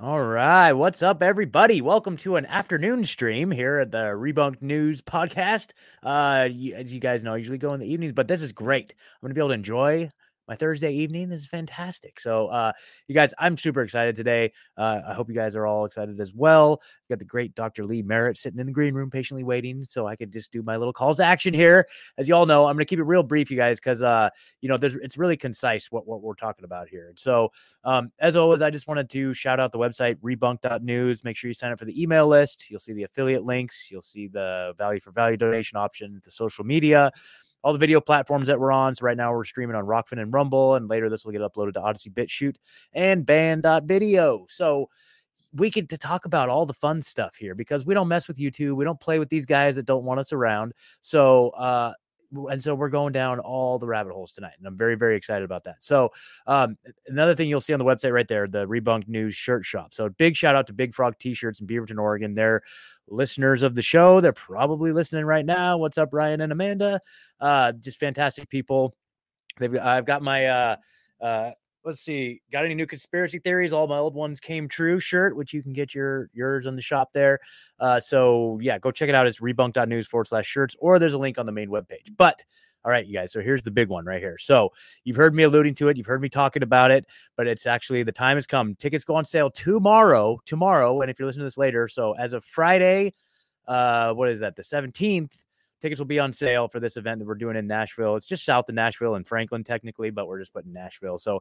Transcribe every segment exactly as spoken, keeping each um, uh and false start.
All right. What's up, everybody? Welcome to an afternoon stream here at the Rebunked News Podcast. Uh, you, as you guys know, I usually go in the evenings, but this is great. I'm going to be able to enjoy my Thursday evening. This is fantastic. So, uh, you guys, I'm super excited today. Uh, I hope you guys are all excited as well. We've got the great Doctor Lee Merritt sitting in the green room patiently waiting so I could just do my little calls to action here. As you all know, I'm going to keep it real brief, you guys, because, uh, you know, there's, it's really concise what, what we're talking about here. And so, um, as always, I just wanted to shout out the website, rebunked dot news. Make sure you sign up for the email list. You'll see the affiliate links. You'll see the value for value donation option, the social media, all the video platforms that we're on. So right now we're streaming on Rockfin and Rumble, and later this will get uploaded to Odyssey, Bit Shoot, and Band.video. So we get to talk about all the fun stuff here because we don't mess with YouTube. We don't play with these guys that don't want us around. So, uh, and so we're going down all the rabbit holes tonight, and I'm very, very excited about that. So um, another thing you'll see on the website right there, the Rebunked News shirt shop. So big shout out to Big Frog T-shirts in Beaverton, Oregon. They're listeners of the show. They're probably listening right now. What's up, Ryan and Amanda? Uh, just fantastic people. They've, I've got my, uh, uh, let's see, got any new conspiracy theories? All my old ones came true shirt, which you can get your yours in the shop there. Uh, so yeah, go check it out. It's rebunked.news forward slash shirts, or there's a link on the main webpage. But all right, you guys, so here's the big one right here. So you've heard me alluding to it. You've heard me talking about it, but it's actually, the time has come. Tickets go on sale tomorrow, tomorrow. And if you're listening to this later, so as of Friday, uh, what is that? The seventeenth. Tickets will be on sale for this event that we're doing in Nashville. It's just south of Nashville and Franklin, technically, but we're just putting Nashville. So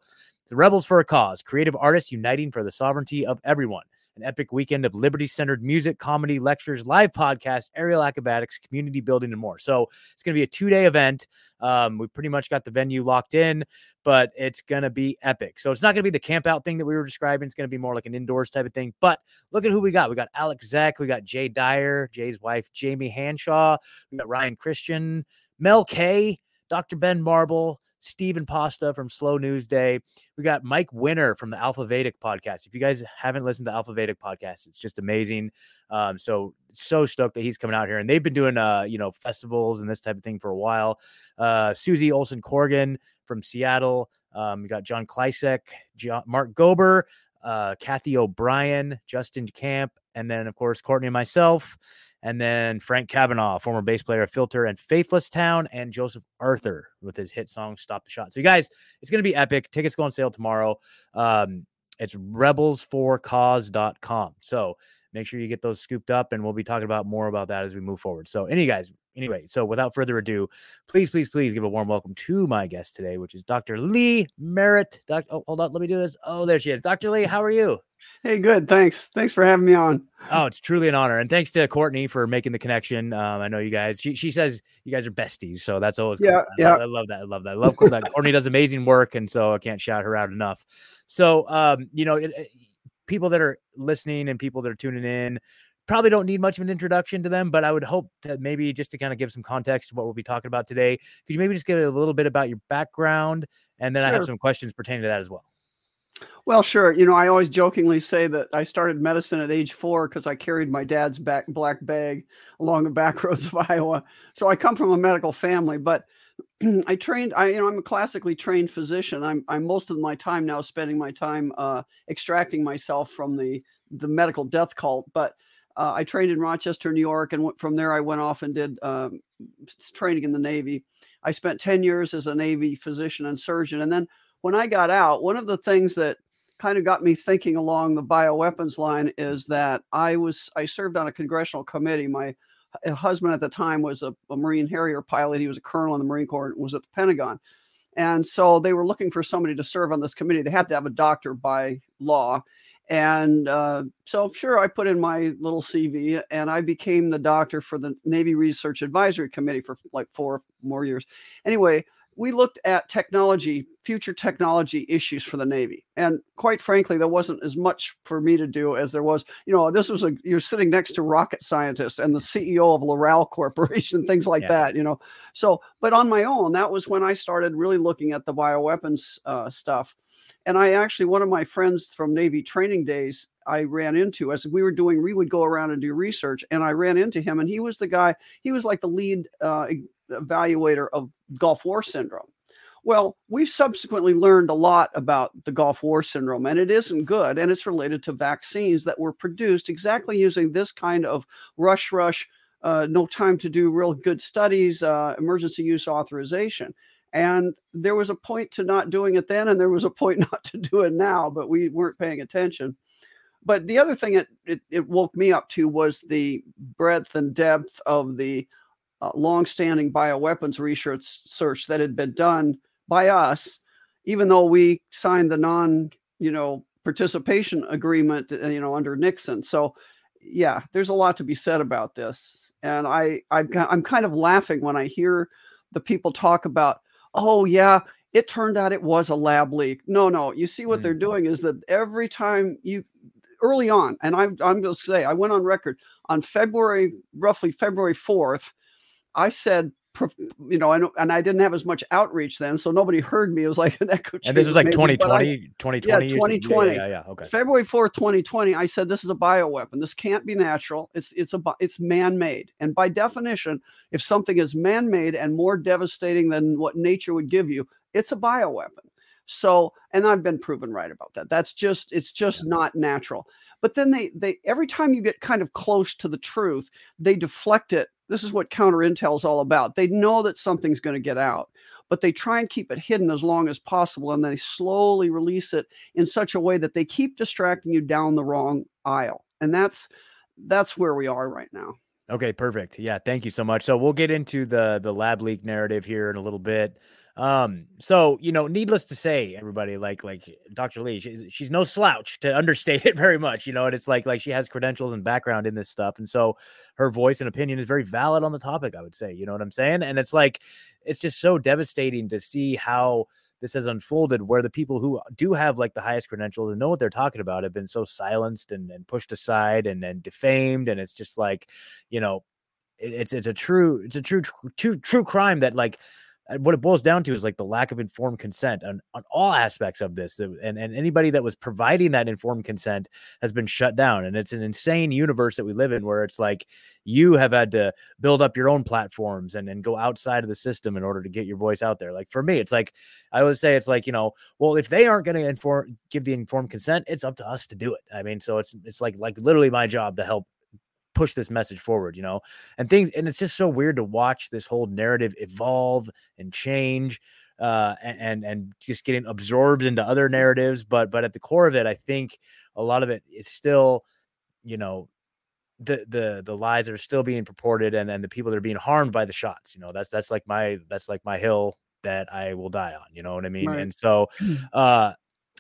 the Rebels for a Cause, creative artists uniting for the sovereignty of everyone. An epic weekend of liberty-centered music, comedy, lectures, live podcast, aerial acrobatics, community building, and more. So it's going to be a two-day event. Um, we pretty much got the venue locked in, but it's going to be epic. So it's not going to be the camp-out thing that we were describing. It's going to be more like an indoors type of thing. But look at who we got. We got Alex Zach. We got Jay Dyer, Jay's wife, Jamie Hanshaw. We got Ryan Christian, Mel K, Doctor Ben Marble, Steven Pasta from Slow News Day. We got Mike Winner from the Alpha Vedic podcast. If you guys haven't listened to the Alpha Vedic podcast, it's just amazing. Um, so, so stoked that he's coming out here, and they've been doing, uh, you know, festivals and this type of thing for a while. Uh, Susie Olson Corgan from Seattle. Um, we got John Kleisek, John, Mark Gober, uh, Kathy O'Brien, Justin Camp, and then of course, Courtney and myself. And then Frank Cavanaugh, former bass player of Filter and Faithless Town, and Joseph Arthur with his hit song, Stop the Shot. So you guys, it's going to be epic. Tickets go on sale tomorrow. Um, it's rebels for cause dot com. So make sure you get those scooped up, and we'll be talking about more about that as we move forward. So any guys, anyway, so without further ado, please, please, please give a warm welcome to my guest today, which is Doctor Lee Merritt. Doc, oh, hold on. Let me do this. Oh, there she is. Doctor Lee, how are you? Hey, good. Thanks. Thanks for having me on. Oh, it's truly an honor. And thanks to Courtney for making the connection. Um, I know you guys, she, she says you guys are besties. So that's always yeah, cool. Yeah. I, love, I love that. I love that. I love Courtney. Courtney does amazing work. And so I can't shout her out enough. So, um, you know, it, it, people that are listening and people that are tuning in probably don't need much of an introduction to them, but I would hope that maybe just to kind of give some context to what we'll be talking about today, could you maybe just give a little bit about your background? And then sure. I have some questions pertaining to that as well. Well, sure. You know, I always jokingly say that I started medicine at age four because I carried my dad's back black bag along the back roads of Iowa. So I come from a medical family, but I trained, I, you know, I'm a classically trained physician. I'm, I'm most of my time now spending my time uh, extracting myself from the, the medical death cult. But uh, I trained in Rochester, New York. And from there, I went off and did um, training in the Navy. I spent ten years as a Navy physician and surgeon. And then when I got out, one of the things that kind of got me thinking along the bioweapons line is that I was, I served on a congressional committee. My husband at the time was a, a Marine Harrier pilot. He was a colonel in the Marine Corps and was at the Pentagon. And so they were looking for somebody to serve on this committee. They had to have a doctor by law. And uh, so sure, I put in my little C V and I became the doctor for the Navy Research Advisory Committee for like four more years. Anyway, we looked at technology, future technology issues for the Navy. And quite frankly, there wasn't as much for me to do as there was, you know, this was a, you're sitting next to rocket scientists and the C E O of L'Oreal Corporation, things like yeah. that, you know. So, but on my own, that was when I started really looking at the bioweapons uh, stuff. And I actually, one of my friends from Navy training days, I ran into as we were doing, we would go around and do research. And I ran into him, and he was the guy, he was like the lead uh, evaluator of Gulf War syndrome. Well, we've subsequently learned a lot about the Gulf War syndrome, and it isn't good. And it's related to vaccines that were produced exactly using this kind of rush, rush, uh, no time to do real good studies, uh, emergency use authorization. And there was a point to not doing it then, and there was a point not to do it now, but we weren't paying attention. But the other thing it, it, it woke me up to was the breadth and depth of the uh, longstanding bioweapons research search that had been done by us, even though we signed the non, you know, participation agreement, you know, under Nixon. So, yeah, there's a lot to be said about this. And I, I've got, I'm kind of laughing when I hear the people talk about, oh, yeah, it turned out it was a lab leak. No, no. You see what mm-hmm. they're doing is that every time you – early on, and I, I'm going to say, I went on record on February, roughly February fourth, I said, you know, and, and I didn't have as much outreach then, so nobody heard me. It was like an echo chamber. And this was like maybe, twenty twenty, twenty twenty. Yeah, twenty twenty. Yeah, yeah, yeah, okay. February fourth, twenty twenty, I said, this is a bioweapon. This can't be natural. It's, it's, a, it's man-made. And by definition, if something is man-made and more devastating than what nature would give you, it's a bioweapon. So, and I've been proven right about that. That's just, it's just yeah. not natural. But then they, they, every time you get kind of close to the truth, they deflect it. This is what counter intel is all about. They know that something's going to get out, but they try and keep it hidden as long as possible. And they slowly release it in such a way that they keep distracting you down the wrong aisle. And that's, that's where we are right now. Okay, perfect. Yeah. Thank you so much. So we'll get into the, the lab leak narrative here in a little bit. Um, so, you know, needless to say, everybody, like, like Doctor Lee, she, she's no slouch, to understate it very much, you know, and it's like, like she has credentials and background in this stuff. And so her voice and opinion is very valid on the topic, I would say, you know what I'm saying? And it's like, it's just so devastating to see how this has unfolded, where the people who do have like the highest credentials and know what they're talking about have been so silenced and, and pushed aside and, and defamed. And it's just like, you know, it, it's, it's a true, it's a true, true, true crime that like, what it boils down to is like the lack of informed consent on, on all aspects of this. And, and anybody that was providing that informed consent has been shut down. And it's an insane universe that we live in, where it's like you have had to build up your own platforms and then go outside of the system in order to get your voice out there. Like for me, it's like, I would say it's like, you know, well, if they aren't going to inform, give the informed consent, it's up to us to do it. I mean, so it's, it's like, like literally my job to help push this message forward, you know, and things. And it's just so weird to watch this whole narrative evolve and change uh, and, and just getting absorbed into other narratives. But, but at the core of it, I think a lot of it is still, you know, the, the, the lies that are still being purported, and then the people that are being harmed by the shots, you know, that's, that's like my, that's like my hill that I will die on, you know what I mean? Right. And so uh,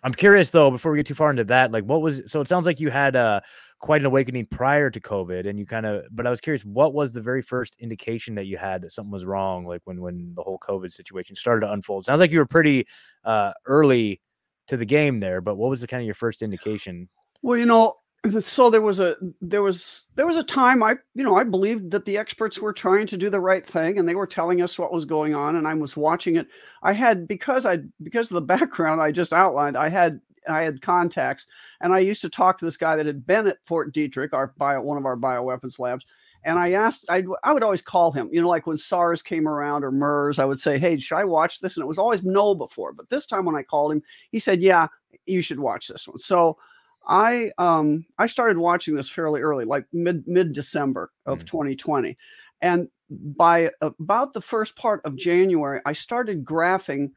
I'm curious though, before we get too far into that, like what was, so it sounds like you had a, uh, quite an awakening prior to COVID, and you kind of, but I was curious, what was the very first indication that you had that something was wrong? Like when, when the whole COVID situation started to unfold, sounds like you were pretty uh, early to the game there, but what was the kind of your first indication? Well, you know, so there was a, there was, there was a time I, you know, I believed that the experts were trying to do the right thing, and they were telling us what was going on, and I was watching it. I had, because I, because of the background I just outlined, I had, I had contacts, and I used to talk to this guy that had been at Fort Detrick, our bio, one of our bioweapons labs. And I asked, I'd, I would always call him, you know, like when SARS came around or MERS, I would say, hey, should I watch this? And it was always no before. But this time when I called him, he said, yeah, you should watch this one. So I, um, I started watching this fairly early, like mid, mid December of mm-hmm. twenty twenty. And by about the first part of January, I started graphing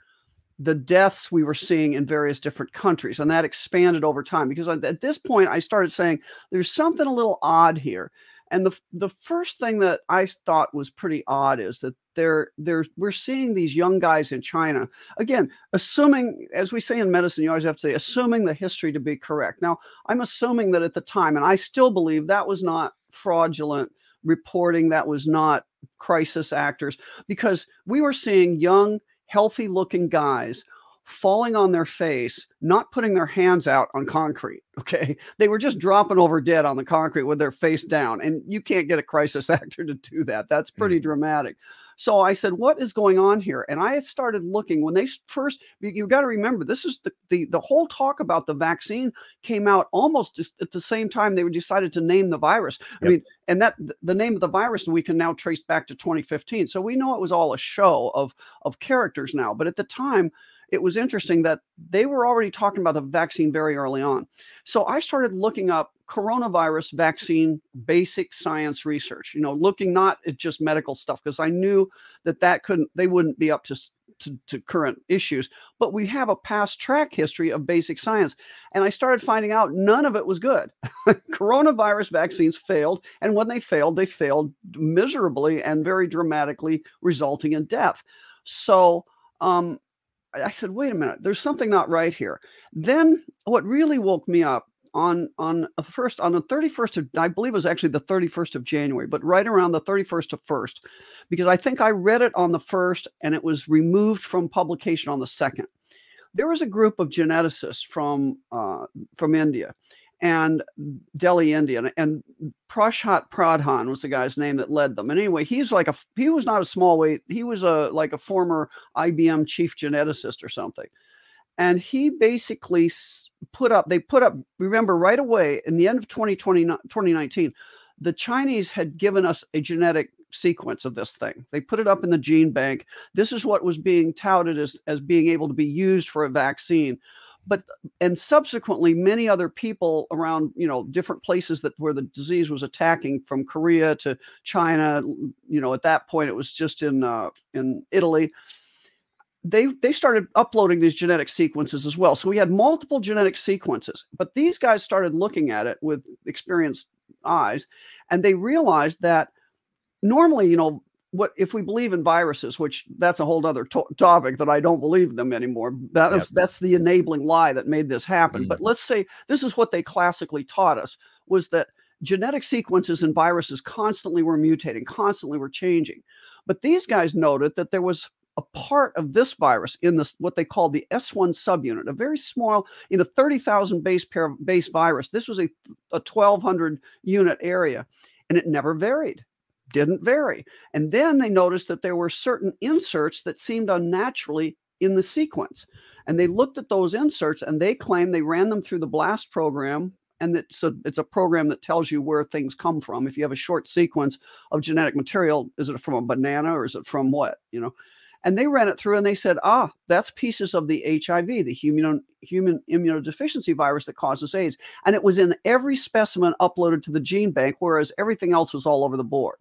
the deaths we were seeing in various different countries. And that expanded over time, because at this point I started saying there's something a little odd here. And the the first thing that I thought was pretty odd is that there there we're seeing these young guys in China. Again, assuming, as we say in medicine, you always have to say, assuming the history to be correct. Now, I'm assuming that at the time, and I still believe that was not fraudulent reporting, that was not crisis actors, because we were seeing young healthy looking guys falling on their face, not putting their hands out on concrete. Okay. They were just dropping over dead on the concrete with their face down. And you can't get a crisis actor to do that. That's pretty mm-hmm. dramatic. So I said, what is going on here? And I started looking when they first, you've got to remember, this is the, the, the whole talk about the vaccine came out almost just at the same time they decided to name the virus. Yep. I mean, and that the name of the virus we can now trace back to twenty fifteen. So we know it was all a show of, of characters now. But at the time, it was interesting that they were already talking about the vaccine very early on. So I started looking up coronavirus vaccine basic science research, you know, looking not at just medical stuff, because I knew that that couldn't, they wouldn't be up to, to, to current issues. But we have a past track history of basic science. And I started finding out none of it was good. Coronavirus vaccines failed. And when they failed, they failed miserably and very dramatically, resulting in death. So, um, I said, wait a minute, there's something not right here. Then what really woke me up on, on a first, on the thirty-first of, I believe it was actually the thirty-first of January, but right around the thirty-first of first, because I think I read it on the first and it was removed from publication on the second. There was a group of geneticists from, uh, from India and Delhi, India, and Prashant Pradhan was the guy's name that led them. And anyway, he's like a, he was not a small weight. He was a, like a former I B M chief geneticist or something. And he basically put up, they put up, remember right away in the end of twenty nineteen, the Chinese had given us a genetic sequence of this thing. They put it up in the gene bank. This is what was being touted as, as being able to be used for a vaccine. But, and subsequently many other people around, you know, different places that where the disease was attacking, from Korea to China, you know, at that point, it was just in, uh, in Italy, they, they started uploading these genetic sequences as well. So we had multiple genetic sequences, but these guys started looking at it with experienced eyes. And they realized that normally, you know, what if we believe in viruses, which that's a whole other to- topic that I don't believe them anymore. That is, yep. That's the enabling lie that made this happen. Mm. But let's say this is what they classically taught us, was that genetic sequences in viruses constantly were mutating, constantly were changing. But these guys noted that there was a part of this virus in this, what they call the S one subunit, a very small, in a thirty thousand base pair base virus. This was a, a twelve hundred unit area, and it never varied. Didn't vary. And then they noticed that there were certain inserts that seemed unnaturally in the sequence. And they looked at those inserts and they claimed they ran them through the BLAST program. And it's a, it's a program that tells you where things come from. If you have a short sequence of genetic material, is it from a banana or is it from what, you know? And they ran it through and they said, ah, that's pieces of the H I V, the human, human immunodeficiency virus that causes AIDS. And it was in every specimen uploaded to the gene bank, whereas everything else was all over the board.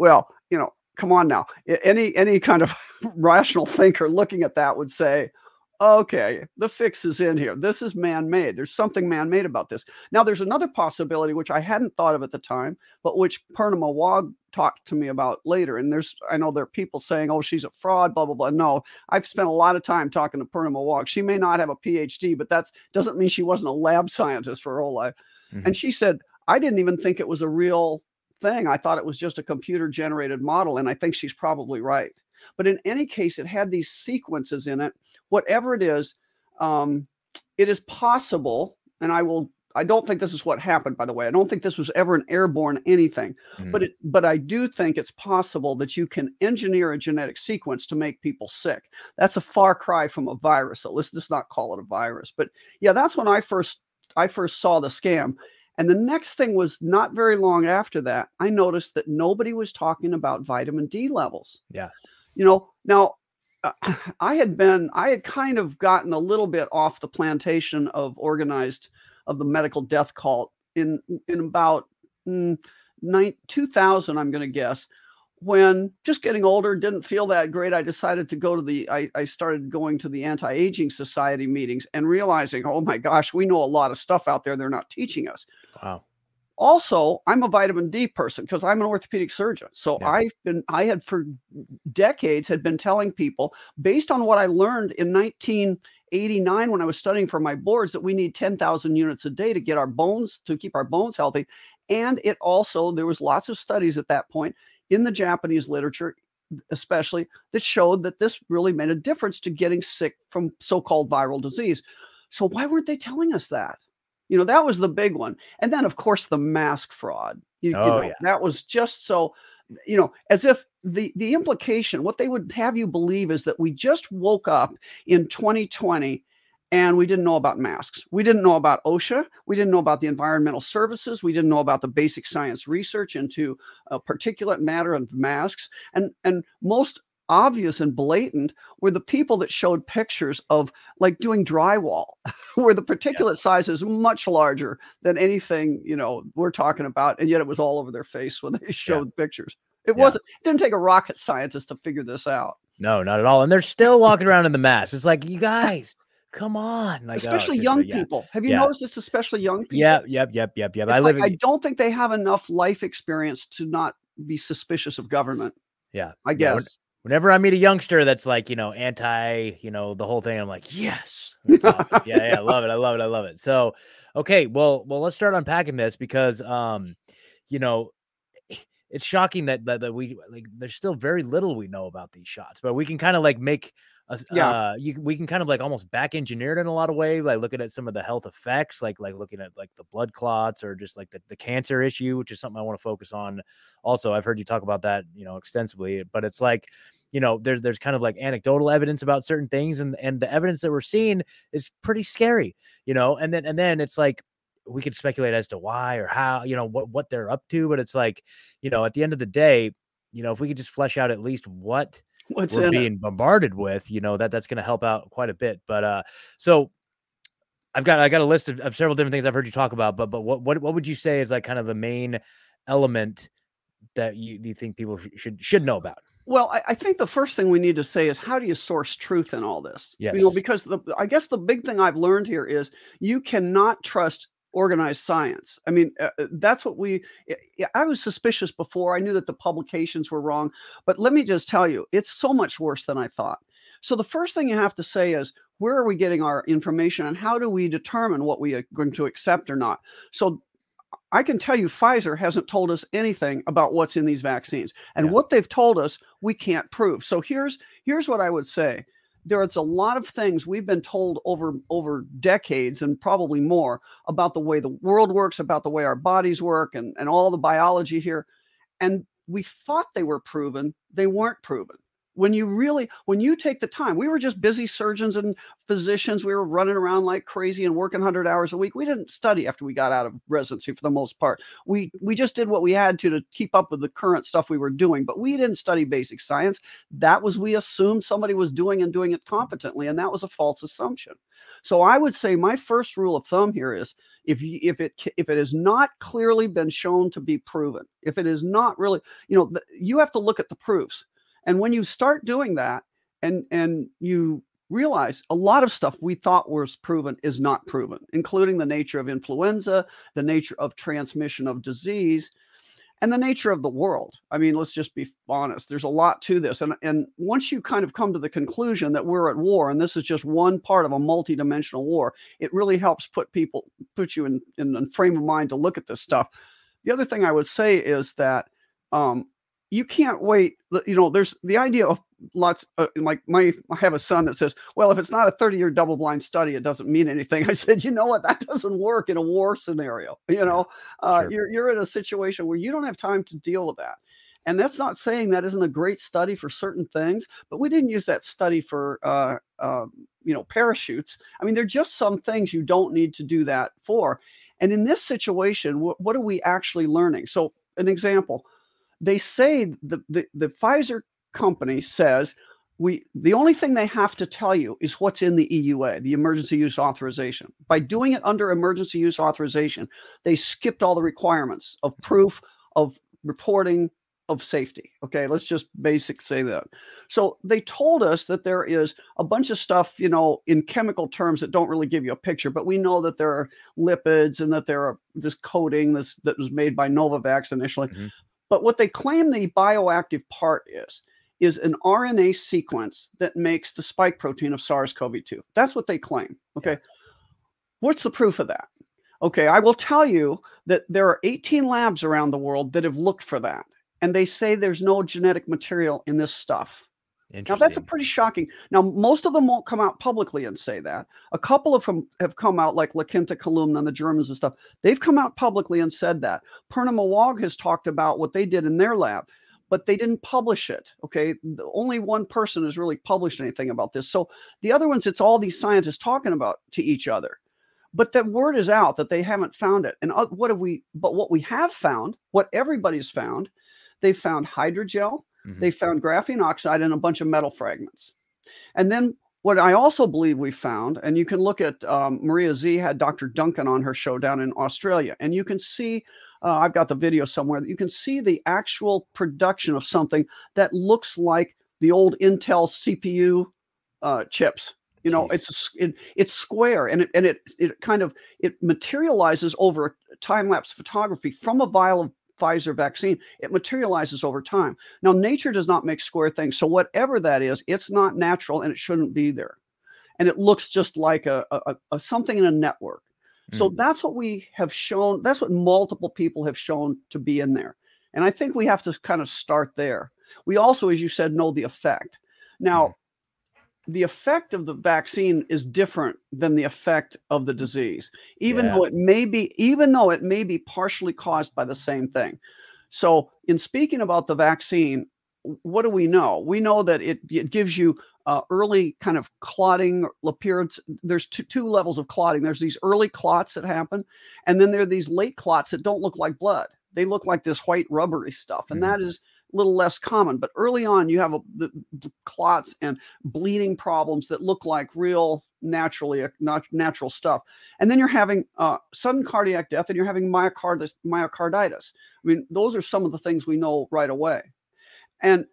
Well, you know, come on now. Any any kind of rational thinker looking at that would say, okay, the fix is in here. This is man-made. There's something man-made about this. Now, there's another possibility, which I hadn't thought of at the time, but which Pernemawag talked to me about later. And there's, I know there are people saying, oh, she's a fraud, blah, blah, blah. No, I've spent a lot of time talking to Pernemawag. She may not have a P H D, but that doesn't mean she wasn't a lab scientist for her whole life. Mm-hmm. And she said, I didn't even think it was a real thing. I thought it was just a computer generated model. And I think she's probably right. But in any case, it had these sequences in it. Whatever it is, um, it is possible. And I will, I don't think this is what happened, by the way. I don't think this was ever an airborne anything, mm. but it, but I do think it's possible that you can engineer a genetic sequence to make people sick. That's a far cry from a virus. So let's just not call it a virus, but yeah, that's when I first, I first saw the scam. And the next thing was not very long after that, I noticed that nobody was talking about vitamin D levels. Yeah. You know, now uh, I had been, I had kind of gotten a little bit off the plantation of organized, of the medical death cult in, in about mm, nine, two thousand, I'm going to guess, when just getting older, didn't feel that great. I decided to go to the, I, I started going to the anti-aging society meetings and realizing, oh my gosh, we know a lot of stuff out there they're not teaching us. Wow. Also, I'm a vitamin D person because I'm an orthopedic surgeon. So yeah. I've been, I had for decades had been telling people based on what I learned in nineteen eighty-nine when I was studying for my boards that we need ten thousand units a day to get our bones, to keep our bones healthy. And it also, there was lots of studies at that point in the Japanese literature especially, that showed that this really made a difference to getting sick from so-called viral disease. So why weren't they telling us that? You know, that was the big one. And then, of course, the mask fraud. You, oh, you know, yeah. That was just so, you know, as if the, the implication, what they would have you believe is that we just woke up in twenty twenty and we didn't know about masks. We didn't know about OSHA. We didn't know about the environmental services. We didn't know about the basic science research into a particulate matter and masks. And, and most obvious and blatant were the people that showed pictures of like doing drywall where the particulate yeah. size is much larger than anything, you know, we're talking about. And yet it was all over their face when they showed yeah. pictures. It yeah. wasn't, it didn't take a rocket scientist to figure this out. No, not at all. And they're still walking around in the mask. It's like, you guys, come on. Like, especially oh, young yeah. people. Have you yeah. noticed this? Especially young people. Yeah. Yep. Yep. Yep. Yep. It's I live like, in... I don't think they have enough life experience to not be suspicious of government. Yeah. I guess. Yeah, whenever I meet a youngster that's like, you know, anti, you know, the whole thing, I'm like, yes. Yeah, yeah, I love it. I love it. I love it. So, okay, well, well, let's start unpacking this because, um, you know, it's shocking that, that, that we, like, there's still very little we know about these shots, but we can kind of like make, a, yeah. uh, you, we can kind of like almost back engineer it in a lot of ways, like looking at some of the health effects, like, like looking at like the blood clots or just like the, the cancer issue, which is something I want to focus on. Also, I've heard you talk about that, you know, extensively, but it's like, you know, there's, there's kind of like anecdotal evidence about certain things and, and the evidence that we're seeing is pretty scary, you know, and then, and then it's like, we could speculate as to why or how, you know, what, what they're up to, but it's like, you know, at the end of the day, you know, if we could just flesh out at least what What's we're being it? bombarded with, you know, that that's going to help out quite a bit. But, uh, so I've got, I got a list of, of several different things I've heard you talk about, but, but what, what, what would you say is like kind of the main element that you, you think people should, should know about? Well, I, I think the first thing we need to say is, how do you source truth in all this? Yes. You know, because the, I guess the big thing I've learned here is you cannot trust organized science. I mean, uh, that's what we, I was suspicious before. I knew that the publications were wrong, but let me just tell you, it's so much worse than I thought. So the first thing you have to say is, where are we getting our information and how do we determine what we are going to accept or not? So I can tell you Pfizer hasn't told us anything about what's in these vaccines, and yeah. what they've told us, we can't prove. So here's, here's what I would say. There's a lot of things we've been told over, over decades and probably more about the way the world works, about the way our bodies work and, and all the biology here. And we thought they were proven. They weren't proven. When you really, when you take the time, we were just busy surgeons and physicians. We were running around like crazy and working one hundred hours a week. We didn't study after we got out of residency for the most part. We we just did what we had to to keep up with the current stuff we were doing, but we didn't study basic science. That was, we assumed somebody was doing and doing it competently, and that was a false assumption. So I would say my first rule of thumb here is, if you, if it if it has not clearly been shown to be proven, if it is not really, you know, the, you have to look at the proofs. And when you start doing that and, and you realize a lot of stuff we thought was proven is not proven, including the nature of influenza, the nature of transmission of disease, and the nature of the world. I mean, let's just be honest. There's a lot to this. And, and once you kind of come to the conclusion that we're at war, and this is just one part of a multidimensional war, it really helps put people, put you in, in a frame of mind to look at this stuff. The other thing I would say is that, um, you can't wait. You know, there's the idea of lots, uh, like my, I have a son that says, well, if it's not a thirty year double blind study, it doesn't mean anything. I said, you know what, that doesn't work in a war scenario. You know, uh, sure. you're, you're in a situation where you don't have time to deal with that. And that's not saying that isn't a great study for certain things, but we didn't use that study for, uh, uh, you know, parachutes. I mean, there are just some things you don't need to do that for. And in this situation, wh- what are we actually learning? So an example, they say the, the, the Pfizer company says we the only thing they have to tell you is what's in the E U A, the emergency use authorization. By doing it under emergency use authorization, they skipped all the requirements of proof, of reporting, of safety. Okay, let's just basic say that. So they told us that there is a bunch of stuff, you know, in chemical terms that don't really give you a picture, but we know that there are lipids and that there are this coating this, that was made by Novavax initially. Mm-hmm. But what they claim the bioactive part is, is an R N A sequence that makes the spike protein of SARS-C o V two. That's what they claim. Okay. Yeah. What's the proof of that? Okay. I will tell you that there are eighteen labs around the world that have looked for that. and they say there's no genetic material in this stuff. Now, that's a pretty shocking. Now, most of them won't come out publicly and say that. A couple of them have come out, like La Quinta Columna and the Germans and stuff. They've come out publicly and said that. Pernemawag has talked about what they did in their lab, but they didn't publish it, okay? Only one person has really published anything about this. So the other ones, it's all these scientists talking about to each other. But the word is out that they haven't found it. And what have we, but what we have found, what everybody's found, they found hydrogel, mm-hmm. they found graphene oxide and a bunch of metal fragments. And then what I also believe we found, and you can look at um, Maria Z had Doctor Duncan on her show down in Australia, and you can see, uh, I've got the video somewhere, you can see the actual production of something that looks like the old Intel C P U uh, chips. You know, Jeez. it's it, it's square, and it and it it kind of it materializes over time lapse photography from a vial of Pfizer vaccine. It materializes over time. Now, nature does not make square things, so whatever that is, it's not natural, and it shouldn't be there. And it looks just like a, a, a something in a network. Mm. So that's what we have shown. That's what multiple people have shown to be in there. And I think we have to kind of start there. We also, as you said, know the effect. Now. Mm. The effect of the vaccine is different than the effect of the disease, even yeah. though it may be, even though it may be partially caused by the same thing. So in speaking about the vaccine, what do we know? We know that it, it gives you uh, early kind of clotting appearance. There's two, two levels of clotting. There's these early clots that happen, and then there are these late clots that don't look like blood. They look like this white rubbery stuff, and mm-hmm. that is little less common, but early on you have a, the, the clots and bleeding problems that look like real naturally not natural stuff. And then you're having uh, sudden cardiac death, and you're having myocarditis, myocarditis. I mean, those are some of the things we know right away. And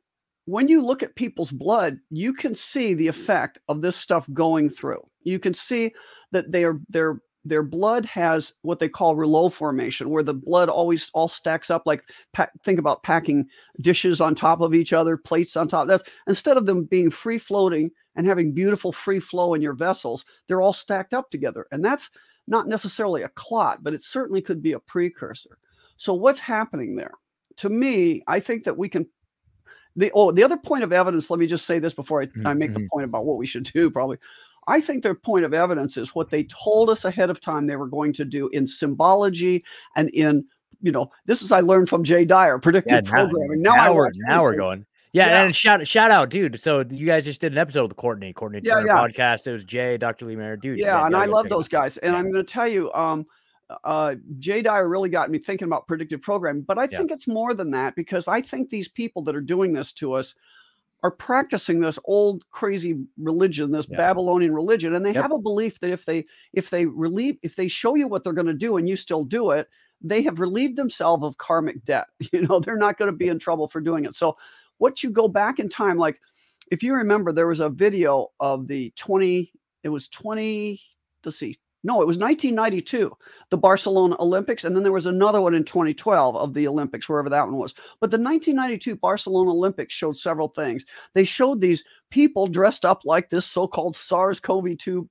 when you look at people's blood, you can see the effect of this stuff going through. You can see that they are they're their blood has what they call rouleau formation, where the blood always all stacks up. Like pa- think about packing dishes on top of each other, plates on top. That's instead of them being free floating and having beautiful free flow in your vessels, they're all stacked up together. And that's not necessarily a clot, but it certainly could be a precursor. So what's happening there? To me, I think that we can, the, oh, the other point of evidence, let me just say this before I, mm-hmm. I make the point about what we should do probably. I think their point of evidence is what they told us ahead of time they were going to do in symbology and in, you know, this is I learned from Jay Dyer, predictive yeah, now, programming. Now, now, we're, now we're going. Yeah, yeah. And shout, shout out, dude. So you guys just did an episode with Courtney, Courtney yeah, Turner yeah. podcast. It was Jay, Doctor Lee Merritt, dude. Yeah, and I love those guys. And yeah. I'm going to tell you, um, uh, Jay Dyer really got me thinking about predictive programming. But I yeah. think it's more than that, because I think these people that are doing this to us are practicing this old crazy religion, this yeah. Babylonian religion, and they yep. have a belief that if they if they relieve if they show you what they're going to do and you still do it, they have relieved themselves of karmic debt. You know, they're not going to be in trouble for doing it. So, what you go back in time, like if you remember, there was a video of the twenty. It was twenty. Let's see. No, it was nineteen ninety-two, the Barcelona Olympics. And then there was another one in twenty twelve of the Olympics, wherever that one was. But the nineteen ninety-two Barcelona Olympics showed several things. They showed these people dressed up like this so-called SARS-C o V two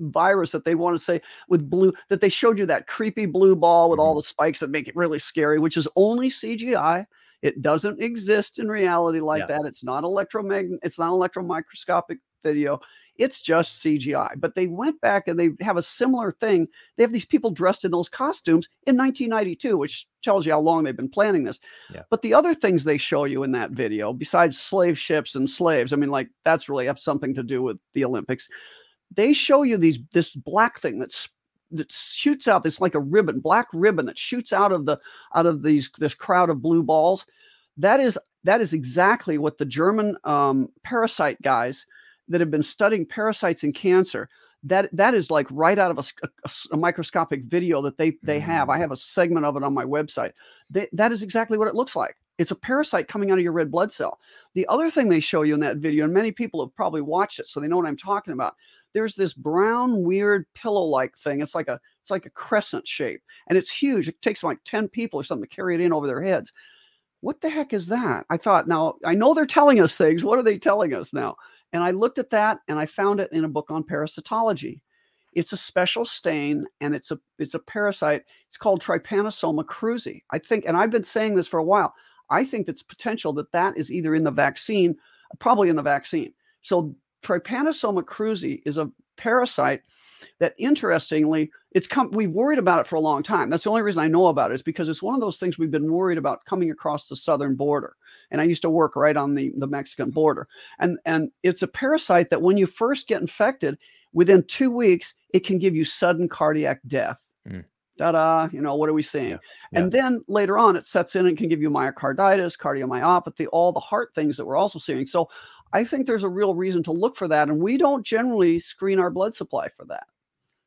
virus that they want to say with blue, that they showed you that creepy blue ball with all the spikes that make it really scary, which is only C G I. It doesn't exist in reality like yeah. that. It's not electromagn- it's not electromicroscopic video. It's just C G I. But they went back and they have a similar thing. They have these people dressed in those costumes in nineteen ninety-two, which tells you how long they've been planning this. Yeah. But the other things they show you in that video, besides slave ships and slaves, I mean, like that's really have something to do with the Olympics. They show you these this black thing that's that shoots out. It's like a ribbon, black ribbon that shoots out of the out of these this crowd of blue balls. That is that is exactly what the German um, parasite guys that have been studying parasites and cancer. That that is like right out of a, a, a microscopic video that they they mm-hmm. have. I have a segment of it on my website. They, that is exactly what it looks like. It's a parasite coming out of your red blood cell. The other thing they show you in that video, and many people have probably watched it, so they know what I'm talking about. There's this brown, weird pillow-like thing. It's like a it's like a crescent shape, and it's huge. It takes like ten people or something to carry it in over their heads. What the heck is that? I thought, now, I know they're telling us things. What are they telling us now? And I looked at that, and I found it in a book on parasitology. It's a special stain, and it's a it's a parasite. It's called Trypanosoma cruzi. I think, and I've been saying this for a while, I think that's potential that that is either in the vaccine, probably in the vaccine. So Trypanosoma cruzi is a parasite that, interestingly, it's come, we've worried about it for a long time. That's the only reason I know about it, is because it's one of those things we've been worried about coming across the southern border. And I used to work right on the, the Mexican border. And, and it's a parasite that when you first get infected, within two weeks, it can give you sudden cardiac death. Mm. Ta-da, you know, what are we seeing? Yeah. Yeah. And then later on, it sets in and can give you myocarditis, cardiomyopathy, all the heart things that we're also seeing. So I think there's a real reason to look for that. And we don't generally screen our blood supply for that.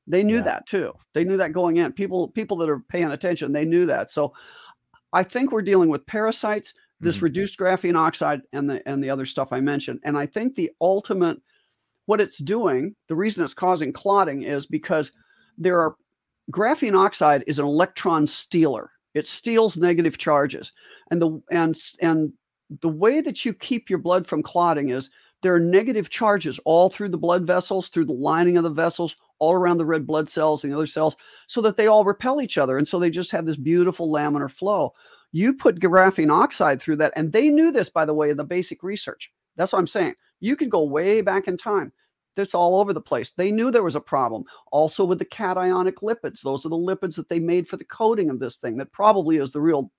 They knew yeah. that too. They knew that going in. People, people that are paying attention, they knew that. So I think we're dealing with parasites, this mm-hmm. reduced graphene oxide, and the, and the other stuff I mentioned. And I think the ultimate, what it's doing, the reason it's causing clotting is because there are, graphene oxide is an electron stealer. It steals negative charges. And the, and, and the way that you keep your blood from clotting is there are negative charges all through the blood vessels, through the lining of the vessels, all around the red blood cells and the other cells, so that they all repel each other. And so they just have this beautiful laminar flow. You put graphene oxide through that. And they knew this, by the way, in the basic research. That's what I'm saying. You can go way back in time. That's all over the place. They knew there was a problem. Also with the cationic lipids. Those are the lipids that they made for the coating of this thing. That probably is the real,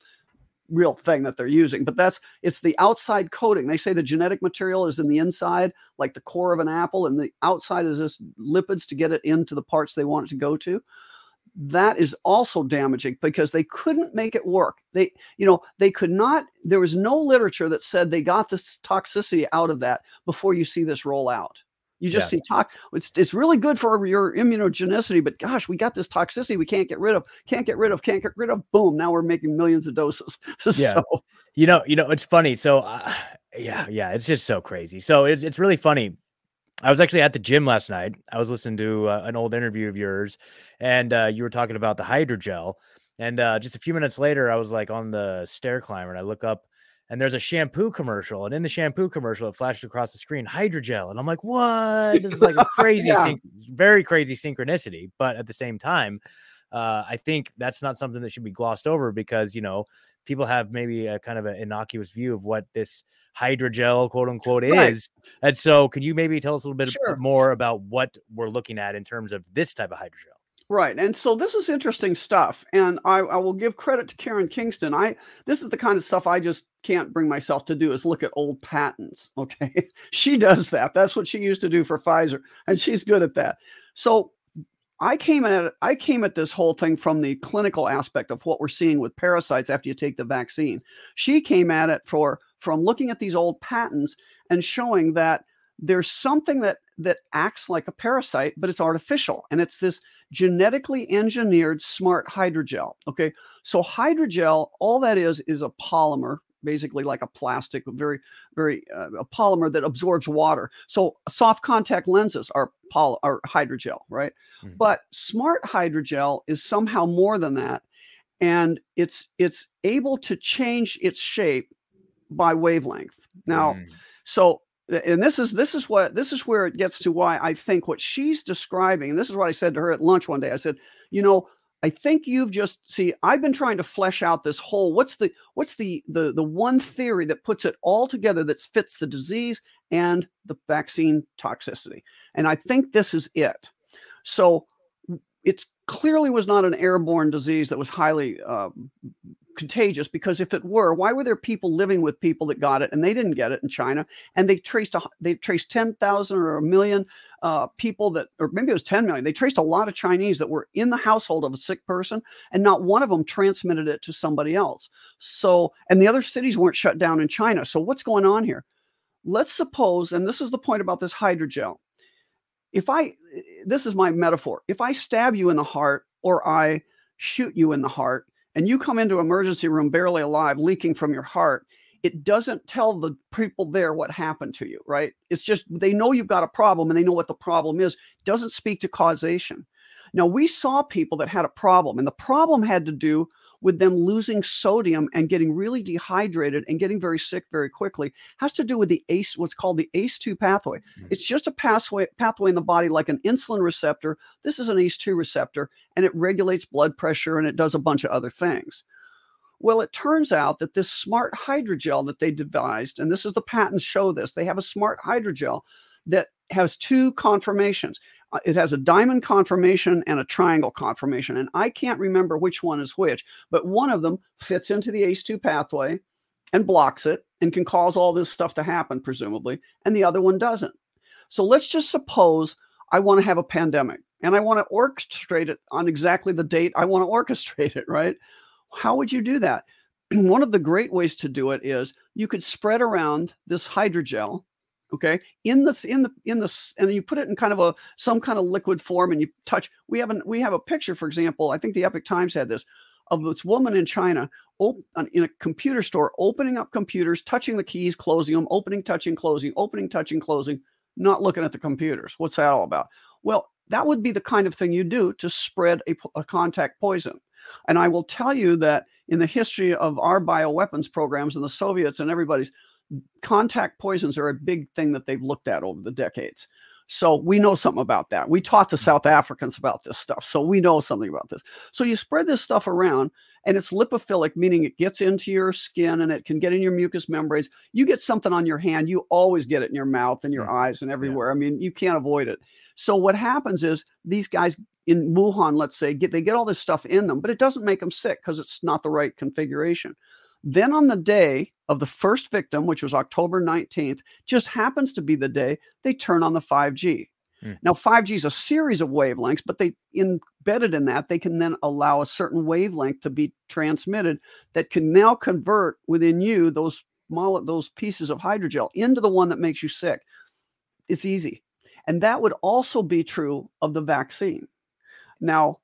real thing that they're using. But that's, it's the outside coating. They say the genetic material is in the inside, like the core of an apple, and the outside is this lipids to get it into the parts they want it to go to. That is also damaging because they couldn't make it work. They, you know, they could not, there was no literature that said they got this toxicity out of that before you see this roll out. You just yeah. see talk. It's it's really good for your immunogenicity, but gosh, we got this toxicity we can't get rid of, can't get rid of, can't get rid of. Boom! Now we're making millions of doses. Yeah, so. you know, you know, it's funny. So, uh, yeah, yeah, it's just so crazy. So it's it's really funny. I was actually at the gym last night. I was listening to uh, an old interview of yours, and uh, you were talking about the hydrogel. And uh, just a few minutes later, I was like on the stair climber, and I look up. And there's a shampoo commercial, and in the shampoo commercial, it flashed across the screen, hydrogel. And I'm like, what? This is like a crazy, yeah. syn- very crazy synchronicity. But at the same time, uh, I think that's not something that should be glossed over because, you know, people have maybe a kind of an innocuous view of what this hydrogel, quote unquote, is. Right. And so can you maybe tell us a little bit sure. more about what we're looking at in terms of this type of hydrogel? Right. And so this is interesting stuff. And I, I will give credit to Karen Kingston. I this is the kind of stuff I just can't bring myself to do, is look at old patents. OK, she does that. That's what she used to do for Pfizer. And she's good at that. So I came at it, I came at this whole thing from the clinical aspect of what we're seeing with parasites after you take the vaccine. She came at it for from looking at these old patents and showing that there's something that that acts like a parasite, but it's artificial. And it's this genetically engineered smart hydrogel. Okay. So hydrogel, all that is, is a polymer, basically like a plastic, very, very, uh, a polymer that absorbs water. So soft contact lenses are, poly- are hydrogel, right? Mm-hmm. But smart hydrogel is somehow more than that. And it's, it's able to change its shape by wavelength. Now, mm. so And this is this is what this is where it gets to why I think what she's describing, and this is what I said to her at lunch one day. I said, you know, I think you've just see, I've been trying to flesh out this whole what's the what's the the the one theory that puts it all together that fits the disease and the vaccine toxicity. And I think this is it. So it clearly was not an airborne disease that was highly uh, contagious, because if it were, why were there people living with people that got it and they didn't get it in China? And they traced a, they traced ten thousand or a million uh, people that, or maybe it was ten million. They traced a lot of Chinese that were in the household of a sick person, and not one of them transmitted it to somebody else. So, and the other cities weren't shut down in China. So what's going on here? Let's suppose, and this is the point about this hydrogel. If I, this is my metaphor. If I stab you in the heart or I shoot you in the heart, and you come into an emergency room barely alive, leaking from your heart, it doesn't tell the people there what happened to you, right? It's just, they know you've got a problem and they know what the problem is. It doesn't speak to causation. Now, we saw people that had a problem, and the problem had to do with them losing sodium and getting really dehydrated and getting very sick very quickly. It has to do with the A C E, what's called the A C E two pathway. Mm-hmm. It's just a pathway, pathway in the body like an insulin receptor. This is an A C E two receptor, and it regulates blood pressure, and it does a bunch of other things. Well, it turns out that this smart hydrogel that they devised, and this is the patents show this, they have a smart hydrogel that has two conformations. It has a diamond conformation and a triangle conformation. And I can't remember which one is which, but one of them fits into the A C E two pathway and blocks it and can cause all this stuff to happen, presumably, and the other one doesn't. So let's just suppose I want to have a pandemic and I want to orchestrate it on exactly the date I want to orchestrate it, right? How would you do that? One of the great ways to do it is you could spread around this hydrogel, okay, in this, in the, in this, and you put it in kind of a, some kind of liquid form and you touch. We have an, we have a picture, for example, I think the Epic Times had this, of this woman in China op- in a computer store, opening up computers, touching the keys, closing them, opening, touching, closing, opening, touching, closing, not looking at the computers. What's that all about? Well, that would be the kind of thing you do to spread a, a contact poison. And I will tell you that in the history of our bioweapons programs and the Soviets and everybody's, contact poisons are a big thing that they've looked at over the decades. So we know something about that. We taught the South Africans about this stuff. So we know something about this. So you spread this stuff around and it's lipophilic, meaning it gets into your skin and it can get in your mucous membranes. You get something on your hand, you always get it in your mouth and your yeah. eyes and everywhere. Yeah. I mean, you can't avoid it. So what happens is these guys in Wuhan, let's say, get, they get all this stuff in them, but it doesn't make them sick because it's not the right configuration. Then on the day of the first victim, which was October nineteenth, just happens to be the day they turn on the five G. Mm. Now, five G is a series of wavelengths, but they embedded in that, they can then allow a certain wavelength to be transmitted that can now convert within you those, those pieces of hydrogel into the one that makes you sick. It's easy. And that would also be true of the vaccine. Now,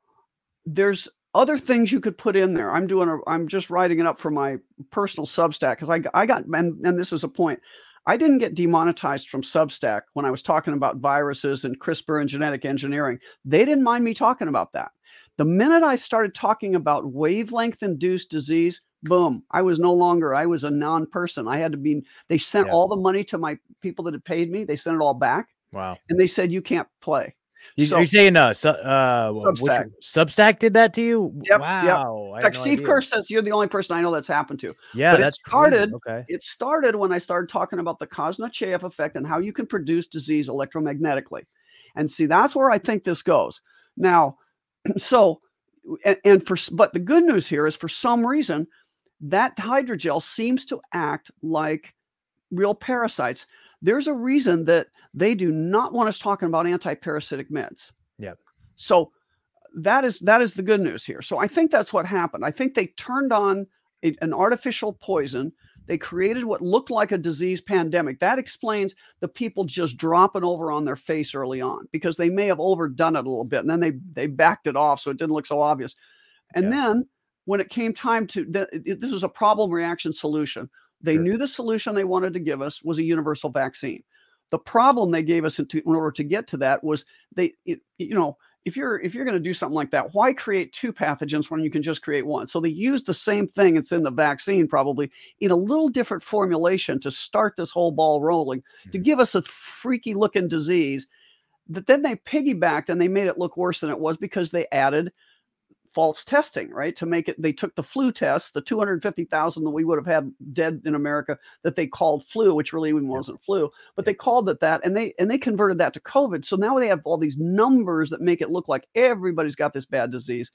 there's other things you could put in there. I'm doing a, I'm just writing it up for my personal Substack because I, I got, and, and this is a point, I didn't get demonetized from Substack when I was talking about viruses and CRISPR and genetic engineering. They didn't mind me talking about that. The minute I started talking about wavelength-induced disease, boom, I was no longer, I was a non-person. I had to be, they sent yeah. all the money to my people that had paid me. They sent it all back. Wow. And they said, you can't play. You, so, you're saying uh, su- uh, Substack. Which, Substack did that to you? Yep, wow. Yep. In fact, no Steve idea. Kerr says you're the only person I know that's happened to. Yeah, but that's it started. Okay. It started when I started talking about the Koznichev effect and how you can produce disease electromagnetically. And see, that's where I think this goes. Now, so, and, and for, but the good news here is for some reason, that hydrogel seems to act like real parasites. There's a reason that they do not want us talking about anti-parasitic meds. Yeah. So that is that is the good news here. So I think that's what happened. I think they turned on a, an artificial poison. They created what looked like a disease pandemic. That explains the people just dropping over on their face early on because they may have overdone it a little bit and then they they backed it off so it didn't look so obvious. And yeah. then when it came time to th- it, this was a problem reaction solution. They sure. knew the solution they wanted to give us was a universal vaccine. The problem they gave us in, to, in order to get to that was they, it, you know, if you're if you're going to do something like that, why create two pathogens when you can just create one? So they used the same thing that's in the vaccine, probably in a little different formulation to start this whole ball rolling, mm-hmm. to give us a freaky looking disease that then they piggybacked and they made it look worse than it was because they added false testing, right? To make it, they took the flu test, the two hundred fifty thousand that we would have had dead in America that they called flu, which really wasn't flu, but they called it that and they, and they converted that to COVID. So now they have all these numbers that make it look like everybody's got this bad disease.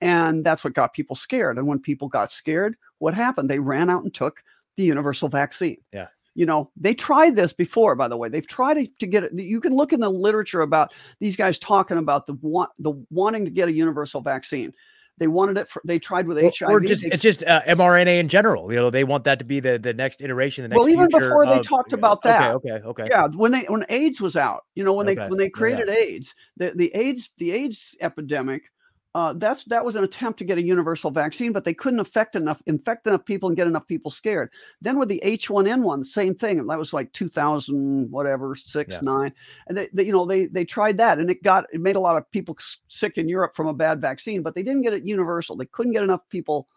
And that's what got people scared. And when people got scared, what happened? They ran out and took the universal vaccine. Yeah. You know, they tried this before, by the way. They've tried to, to get it. You can look in the literature about these guys talking about the want, the wanting to get a universal vaccine. They wanted it. For, they tried with or, H I V. Or just, they, it's just uh, mRNA in general. You know, they want that to be the, the next iteration. The next well, even before of, they talked about that. Okay, okay, okay. Yeah, when they when AIDS was out, you know, when okay, they when they created yeah. AIDS, the, the AIDS the AIDS epidemic. Uh, that's that was an attempt to get a universal vaccine, but they couldn't affect enough, infect enough people and get enough people scared. Then with the H one N one, same thing. That was like two thousand, whatever, six, yeah. nine. And they, they, you know, they they tried that, and it got it made a lot of people sick in Europe from a bad vaccine, but they didn't get it universal. They couldn't get enough people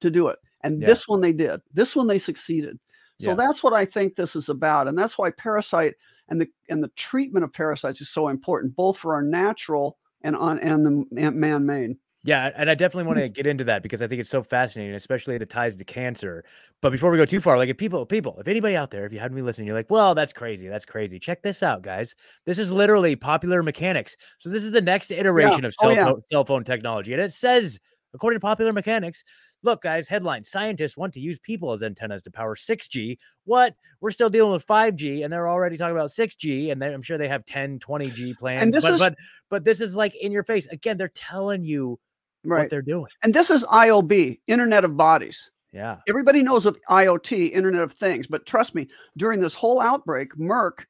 to do it, and yeah. this one they did. This one they succeeded. So yeah. that's what I think this is about, and that's why parasite and the and the treatment of parasites is so important, both for our natural and on and the man-made. Yeah, and I definitely want to get into that because I think it's so fascinating, especially the ties to cancer. But before we go too far, like if people, people, if anybody out there, if you haven't been listening, you're like, well, that's crazy. That's crazy. Check this out, guys. This is literally popular mechanics. So this is the next iteration yeah. of cell, oh, yeah. to- cell phone technology. And it says, according to Popular Mechanics, look, guys, headline, scientists want to use people as antennas to power six G. What? We're still dealing with five G, and they're already talking about six G, and I'm sure they have ten, twenty G plans. And this but, is- but, but this is like in your face. Again, they're telling you right. what they're doing. And this is I O B, Internet of Bodies. Yeah. Everybody knows of I O T, Internet of Things. But trust me, during this whole outbreak, Merck,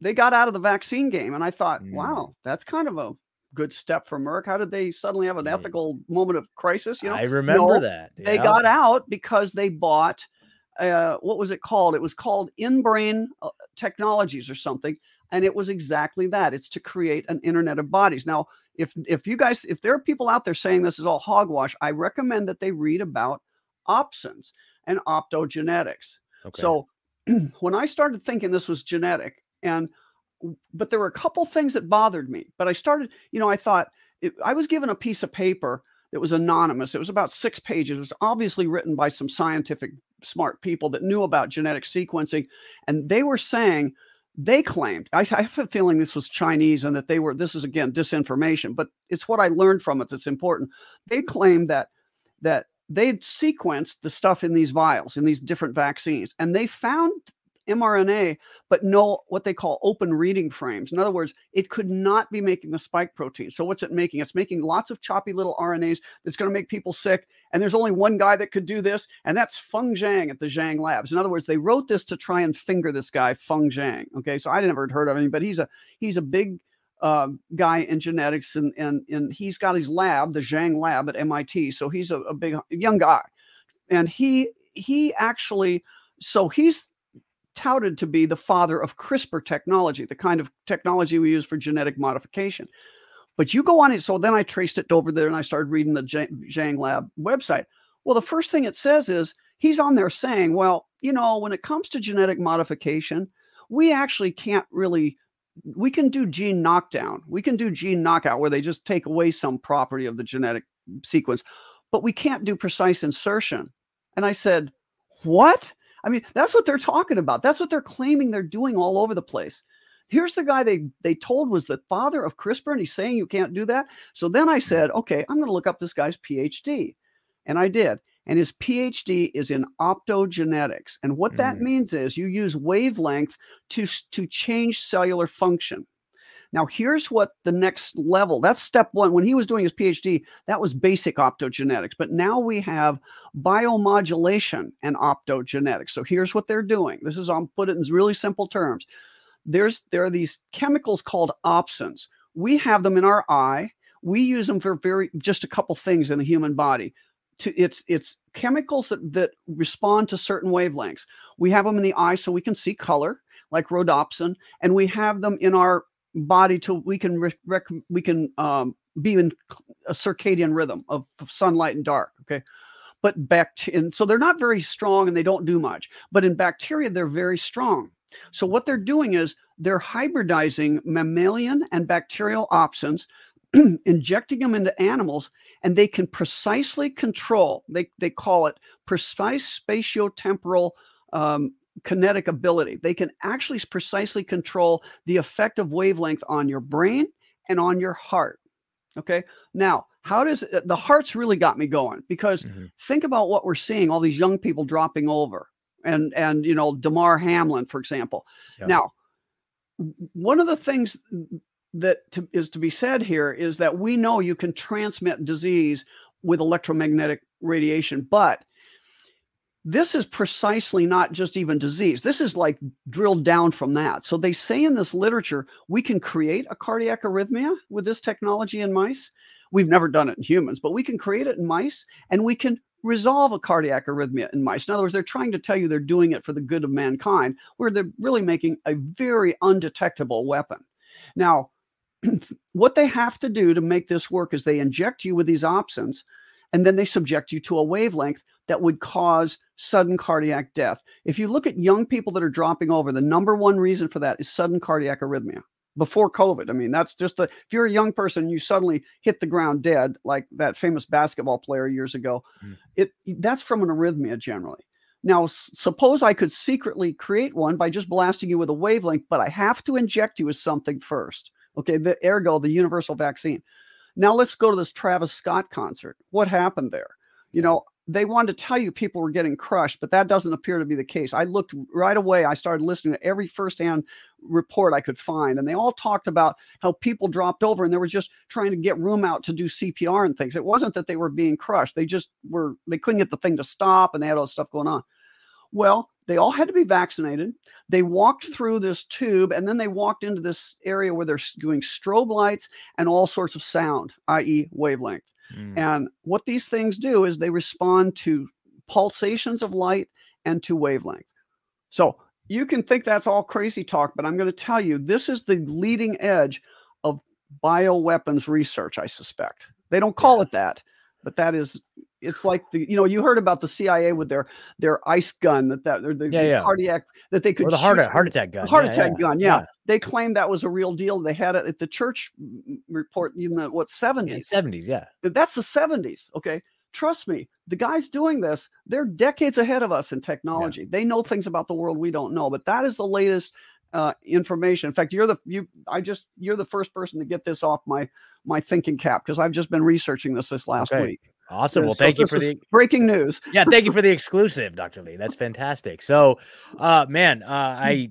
they got out of the vaccine game. And I thought, mm. wow, that's kind of a good step for Merck. How did they suddenly have an ethical moment of crisis? You know, I remember no, that. Yeah. They got out because they bought, uh, what was it called? It was called InBrain Technologies or something. And it was exactly that. It's to create an Internet of Bodies. Now, if if you guys, if there are people out there saying this is all hogwash, I recommend that they read about opsins and optogenetics. Okay. So when I started thinking this was genetic, and but there were a couple things that bothered me, but I started, you know, I thought it, I was given a piece of paper that was anonymous. It was about six pages. It was obviously written by some scientific smart people that knew about genetic sequencing. And they were saying, they claimed, I, I have a feeling this was Chinese and that they were, this is again, disinformation, but it's what I learned from it that's important. They claimed that, that they'd sequenced the stuff in these vials, in these different vaccines, and they found mRNA, but no what they call open reading frames. In other words, it could not be making the spike protein. So what's it making? It's making lots of choppy little R N As that's going to make people sick. And there's only one guy that could do this, and that's Feng Zhang at the Zhang Labs. In other words, they wrote this to try and finger this guy, Feng Zhang. Okay, so I never heard of him, but he's a he's a big uh, guy in genetics, and and and he's got his lab, the Zhang Lab at M I T. So he's a, a big young guy, and he he actually so he's. touted to be the father of CRISPR technology, the kind of technology we use for genetic modification. But you go on it. So then I traced it over there and I started reading the Zhang Lab website. Well, the first thing it says is he's on there saying, well, you know, when it comes to genetic modification, we actually can't really, we can do gene knockdown. We can do gene knockout where they just take away some property of the genetic sequence, but we can't do precise insertion. And I said, what? I mean, that's what they're talking about. That's what they're claiming they're doing all over the place. Here's the guy they, they told was the father of CRISPR, and he's saying you can't do that. So then I said, okay, I'm going to look up this guy's PhD. And I did. And his PhD is in optogenetics. And what mm. that means is you use wavelength to, to change cellular function. Now, here's what the next level, that's step one. When he was doing his PhD, that was basic optogenetics. But now we have biomodulation and optogenetics. So here's what they're doing. This is, I'll put it in really simple terms. There's There are these chemicals called opsins. We have them in our eye. We use them for very just a couple things in the human body. To, it's it's chemicals that, that respond to certain wavelengths. We have them in the eye so we can see color, like rhodopsin, and we have them in our body till we can rec- we can um, be in a circadian rhythm of, of sunlight and dark. Okay, but bacteria, and so they're not very strong and they don't do much. But in bacteria, they're very strong. So what they're doing is they're hybridizing mammalian and bacterial opsins, injecting them into animals, and they can precisely control. They they call it precise spatiotemporal Um, kinetic ability. They can actually precisely control the effect of wavelength on your brain and on your heart. Okay. Now, how does the heart's really got me going? Because mm-hmm. think about what we're seeing, all these young people dropping over and, and, you know, Damar Hamlin, for example. Yeah. Now, one of the things that to, is to be said here is that we know you can transmit disease with electromagnetic radiation, but this is precisely not just even disease. This is like drilled down from that. So they say in this literature, we can create a cardiac arrhythmia with this technology in mice. We've never done it in humans, but we can create it in mice, and we can resolve a cardiac arrhythmia in mice. In other words, they're trying to tell you they're doing it for the good of mankind, where they're really making a very undetectable weapon. Now, what they have to do to make this work is they inject you with these opsins, and then they subject you to a wavelength that would cause sudden cardiac death. If you look at young people that are dropping over, the number one reason for that is sudden cardiac arrhythmia. before COVID. I mean, that's just a, if you're a young person, you suddenly hit the ground dead, like that famous basketball player years ago. Mm. It that's from an arrhythmia generally. Now, s- suppose I could secretly create one by just blasting you with a wavelength, but I have to inject you with something first. Okay, the ergo, the universal vaccine. Now let's go to this Travis Scott concert. What happened there? You know, they wanted to tell you people were getting crushed, but that doesn't appear to be the case. I looked right away. I started listening to every firsthand report I could find, and they all talked about how people dropped over and they were just trying to get room out to do C P R and things. It wasn't that they were being crushed. They just were, they couldn't get the thing to stop, and they had all this stuff going on. Well, they all had to be vaccinated. They walked through this tube, and then they walked into this area where they're doing strobe lights and all sorts of sound, that is wavelength. Mm. And what these things do is they respond to pulsations of light and to wavelength. So you can think that's all crazy talk, but I'm going to tell you, this is the leading edge of bioweapons research, I suspect. They don't call it that, but that is, it's like the, you know, you heard about the C I A with their, their ice gun that, that or the yeah, yeah. cardiac that they could, or the heart, heart attack gun, heart yeah, attack yeah. gun. Yeah. yeah. They claimed that was a real deal. They had it at the church report, you know, what seventies, seventies. Yeah. That's the seventies. Okay. Trust me, the guys doing this, they're decades ahead of us in technology. Yeah. They know things about the world we don't know, but that is the latest Uh, information. In fact, you're the you. I just you're the first person to get this off my my thinking cap, because I've just been researching this this last okay. week. Awesome. Yeah, well, so thank you for the breaking news. Yeah, thank you for the exclusive, Doctor Lee. That's fantastic. So, uh, man, uh, I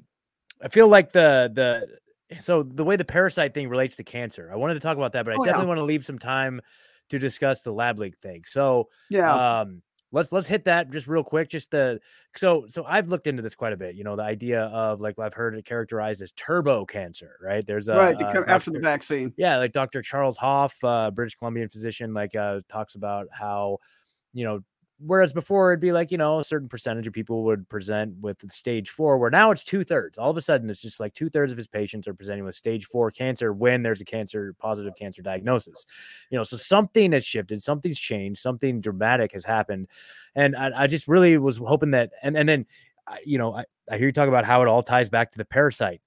I feel like the the so the way the parasite thing relates to cancer. I wanted to talk about that, but I oh, definitely yeah. want to leave some time to discuss the lab leak thing. So, yeah. Um, Let's let's hit that just real quick. Just the so so I've looked into this quite a bit. You know, the idea of, like, I've heard it characterized as turbo cancer, right? There's a right uh, after Doctor, the vaccine. Yeah, like Doctor Charles Hoff, uh, British Columbian physician, like uh, talks about how, you know, whereas before it'd be like, you know, a certain percentage of people would present with stage four, where now it's two thirds. All of a sudden, it's just like two thirds of his patients are presenting with stage four cancer when there's a cancer, positive cancer diagnosis. You know, so something has shifted, something's changed, something dramatic has happened. And I, I just really was hoping that, and, and then, you know, I, I hear you talk about how it all ties back to the parasite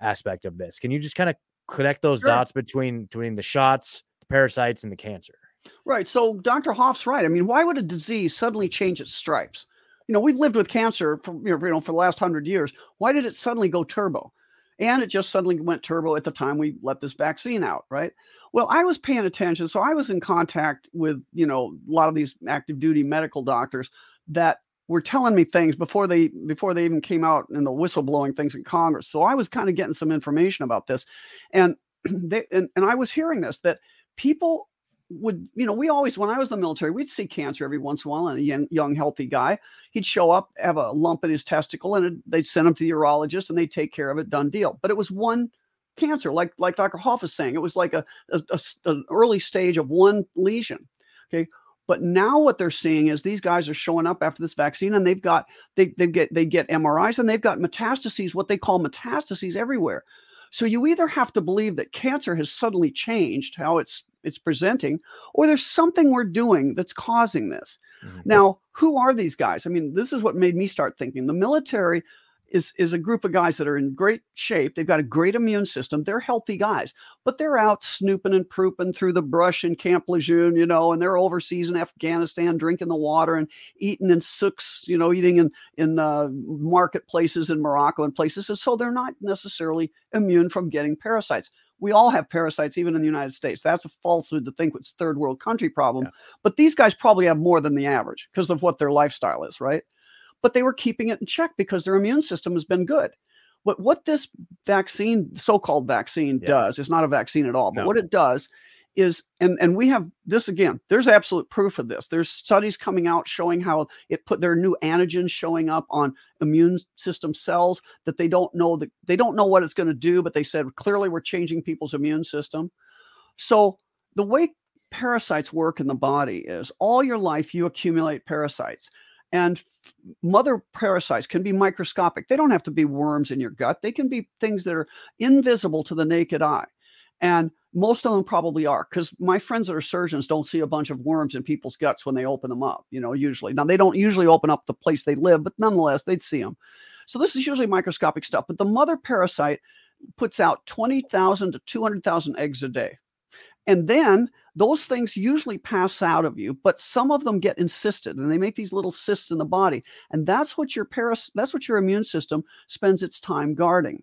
aspect of this. Can you just kind of connect those Sure. dots between, between the shots, the parasites, and the cancer? Right. So Doctor Hoff's right. I mean, why would a disease suddenly change its stripes? You know, we've lived with cancer for, you know, for the last hundred years. Why did it suddenly go turbo? And it just suddenly went turbo at the time we let this vaccine out, right? Well, I was paying attention. So I was in contact with, you know, a lot of these active duty medical doctors that were telling me things before they before they even came out in the whistleblowing things in Congress. So I was kind of getting some information about this. And they and, and I was hearing this, that people would, you know, we always, when I was in the military, we'd see cancer every once in a while in a young, young, healthy guy. He'd show up, have a lump in his testicle, and it, they'd send him to the urologist and they'd take care of it, done deal. But it was one cancer, like, like Doctor Hoff is saying, it was like a, a, a, an early stage of one lesion. Okay. But now what they're seeing is these guys are showing up after this vaccine, and they've got, they, they get, they get M R Is, and they've got metastases, what they call metastases everywhere. So you either have to believe that cancer has suddenly changed how it's, it's presenting, or there's something we're doing that's causing this. Mm-hmm. Now, who are these guys? I mean, this is what made me start thinking. The military is, is a group of guys that are in great shape. They've got a great immune system. They're healthy guys, but they're out snooping and prooping through the brush in Camp Lejeune, you know, and they're overseas in Afghanistan, drinking the water and eating in souks, you know, eating in, in uh, marketplaces in Morocco and places. And so they're not necessarily immune from getting parasites. We all have parasites, even in the United States. That's a falsehood to think it's third world country problem. Yeah. But these guys probably have more than the average because of what their lifestyle is, right? But they were keeping it in check because their immune system has been good. But what this vaccine, so-called vaccine, yes. does, it's not a vaccine at all, but no. what it does is, and, and we have this again, there's absolute proof of this. There's studies coming out showing how it put their new antigens showing up on immune system cells that they don't know that they don't know what it's going to do, but they said, clearly we're changing people's immune system. So the way parasites work in the body is all your life, you accumulate parasites. And mother parasites can be microscopic. They don't have to be worms in your gut. They can be things that are invisible to the naked eye. And most of them probably are, because my friends that are surgeons don't see a bunch of worms in people's guts when they open them up, you know, usually. Now, they don't usually open up the place they live, but nonetheless, they'd see them. So this is usually microscopic stuff. But the mother parasite puts out twenty thousand to two hundred thousand eggs a day. And then those things usually pass out of you, but some of them get encysted, and they make these little cysts in the body. And that's what your paras- that's what your immune system spends its time guarding.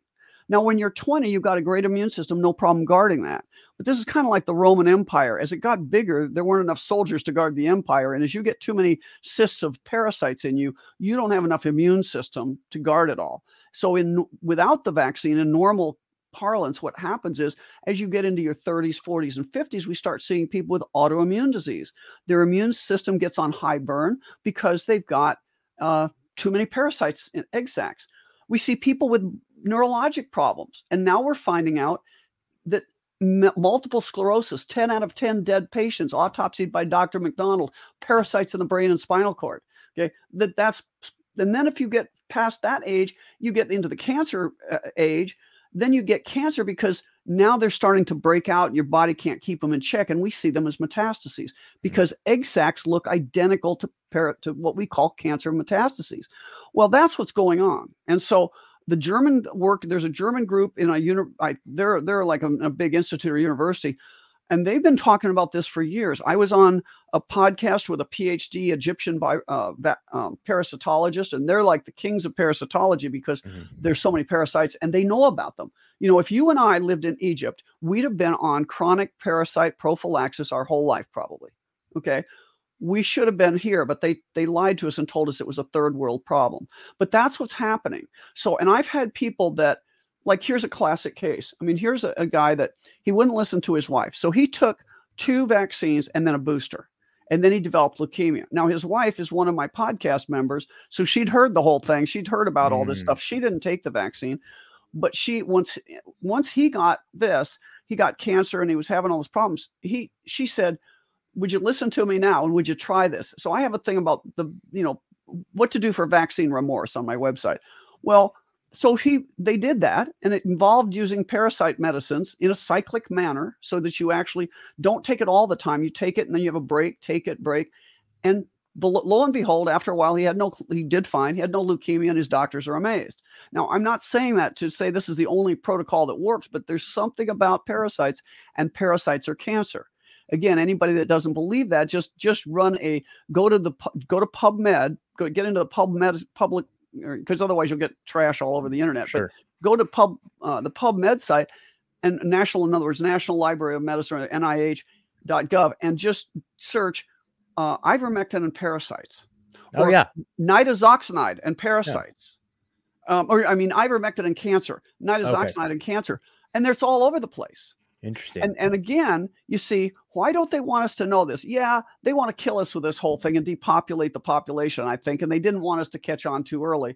Now, when you're twenty, you've got a great immune system, no problem guarding that. But this is kind of like the Roman Empire. As it got bigger, there weren't enough soldiers to guard the empire. And as you get too many cysts of parasites in you, you don't have enough immune system to guard it all. So in without the vaccine, in normal parlance, what happens is as you get into your thirties, forties, and fifties, we start seeing people with autoimmune disease. Their immune system gets on high burn because they've got uh, too many parasites in egg sacs. We see people with neurologic problems. And now we're finding out that m- multiple sclerosis, ten out of ten dead patients autopsied by Doctor McDonald, parasites in the brain and spinal cord. Okay. That that's, and then if you get past that age, you get into the cancer uh, age, then you get cancer because now they're starting to break out and your body can't keep them in check. And we see them as metastases because egg sacs look identical to, para- to what we call cancer metastases. Well, that's what's going on. And so the German work, there's a German group in a uni, I, they're, they're like a, a big institute or university, and they've been talking about this for years. I was on a podcast with a PhD Egyptian bi, uh, um, parasitologist, and they're like the kings of parasitology because mm-hmm. there's so many parasites and they know about them. You know, if you and I lived in Egypt, we'd have been on chronic parasite prophylaxis our whole life probably, okay? We should have been here, but they they lied to us and told us it was a third world problem. But that's what's happening. So, and I've had people that, like, here's a classic case. I mean, here's a, a guy that he wouldn't listen to his wife. So he took two vaccines and then a booster, and then he developed leukemia. Now, his wife is one of my podcast members. So she'd heard the whole thing. She'd heard about all this mm. stuff. She didn't take the vaccine, but she, once, once he got this, he got cancer and he was having all these problems. He, she said, would you listen to me now? And would you try this? So I have a thing about the, you know, what to do for vaccine remorse on my website. Well, so he, they did that, and it involved using parasite medicines in a cyclic manner so that you actually don't take it all the time. You take it and then you have a break, take it, break. And lo and behold, after a while, he had no, he did fine. He had no leukemia, and his doctors are amazed. Now, I'm not saying that to say this is the only protocol that works, but there's something about parasites, and parasites are cancer. Again, anybody that doesn't believe that, just just run a go to the go to PubMed, go get into the PubMed public, because otherwise you'll get trash all over the internet. Sure. But go to pub uh, the PubMed site and national, in other words, National Library of Medicine, or N I H dot gov, and just search uh, ivermectin and parasites. Oh or yeah, nitazoxanide and parasites. Yeah. Um, or I mean, ivermectin and cancer, nitazoxanide okay. and cancer, and there's all over the place. Interesting. And and again, you see, why don't they want us to know this? Yeah, they want to kill us with this whole thing and depopulate the population, I think. And they didn't want us to catch on too early.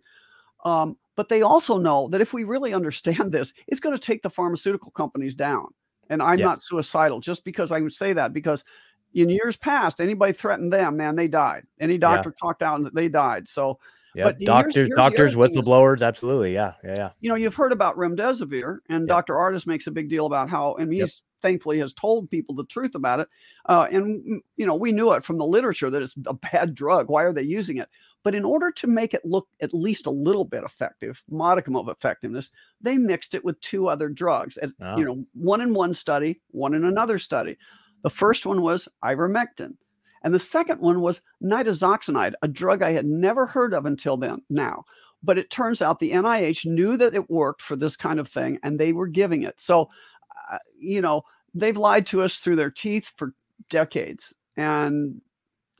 Um, but they also know that if we really understand this, it's going to take the pharmaceutical companies down. And I'm yeah. not suicidal just because I would say that, because in years past, anybody threatened them, man, they died. Any doctor yeah. talked out, they died. So yeah, but doctors, here's, here's doctors, whistleblowers, is, absolutely, yeah, yeah, yeah. You know, you've heard about remdesivir, and yep. Doctor Artis makes a big deal about how, and he's yep. thankfully has told people the truth about it. Uh, and you know, we knew it from the literature that it's a bad drug. Why are they using it? But in order to make it look at least a little bit effective, modicum of effectiveness, they mixed it with two other drugs. And oh. you know, one in one study, one in another study. The first one was ivermectin. And the second one was nitazoxanide, a drug I had never heard of until then, now. But it turns out the N I H knew that it worked for this kind of thing, and they were giving it. So, uh, you know, they've lied to us through their teeth for decades, and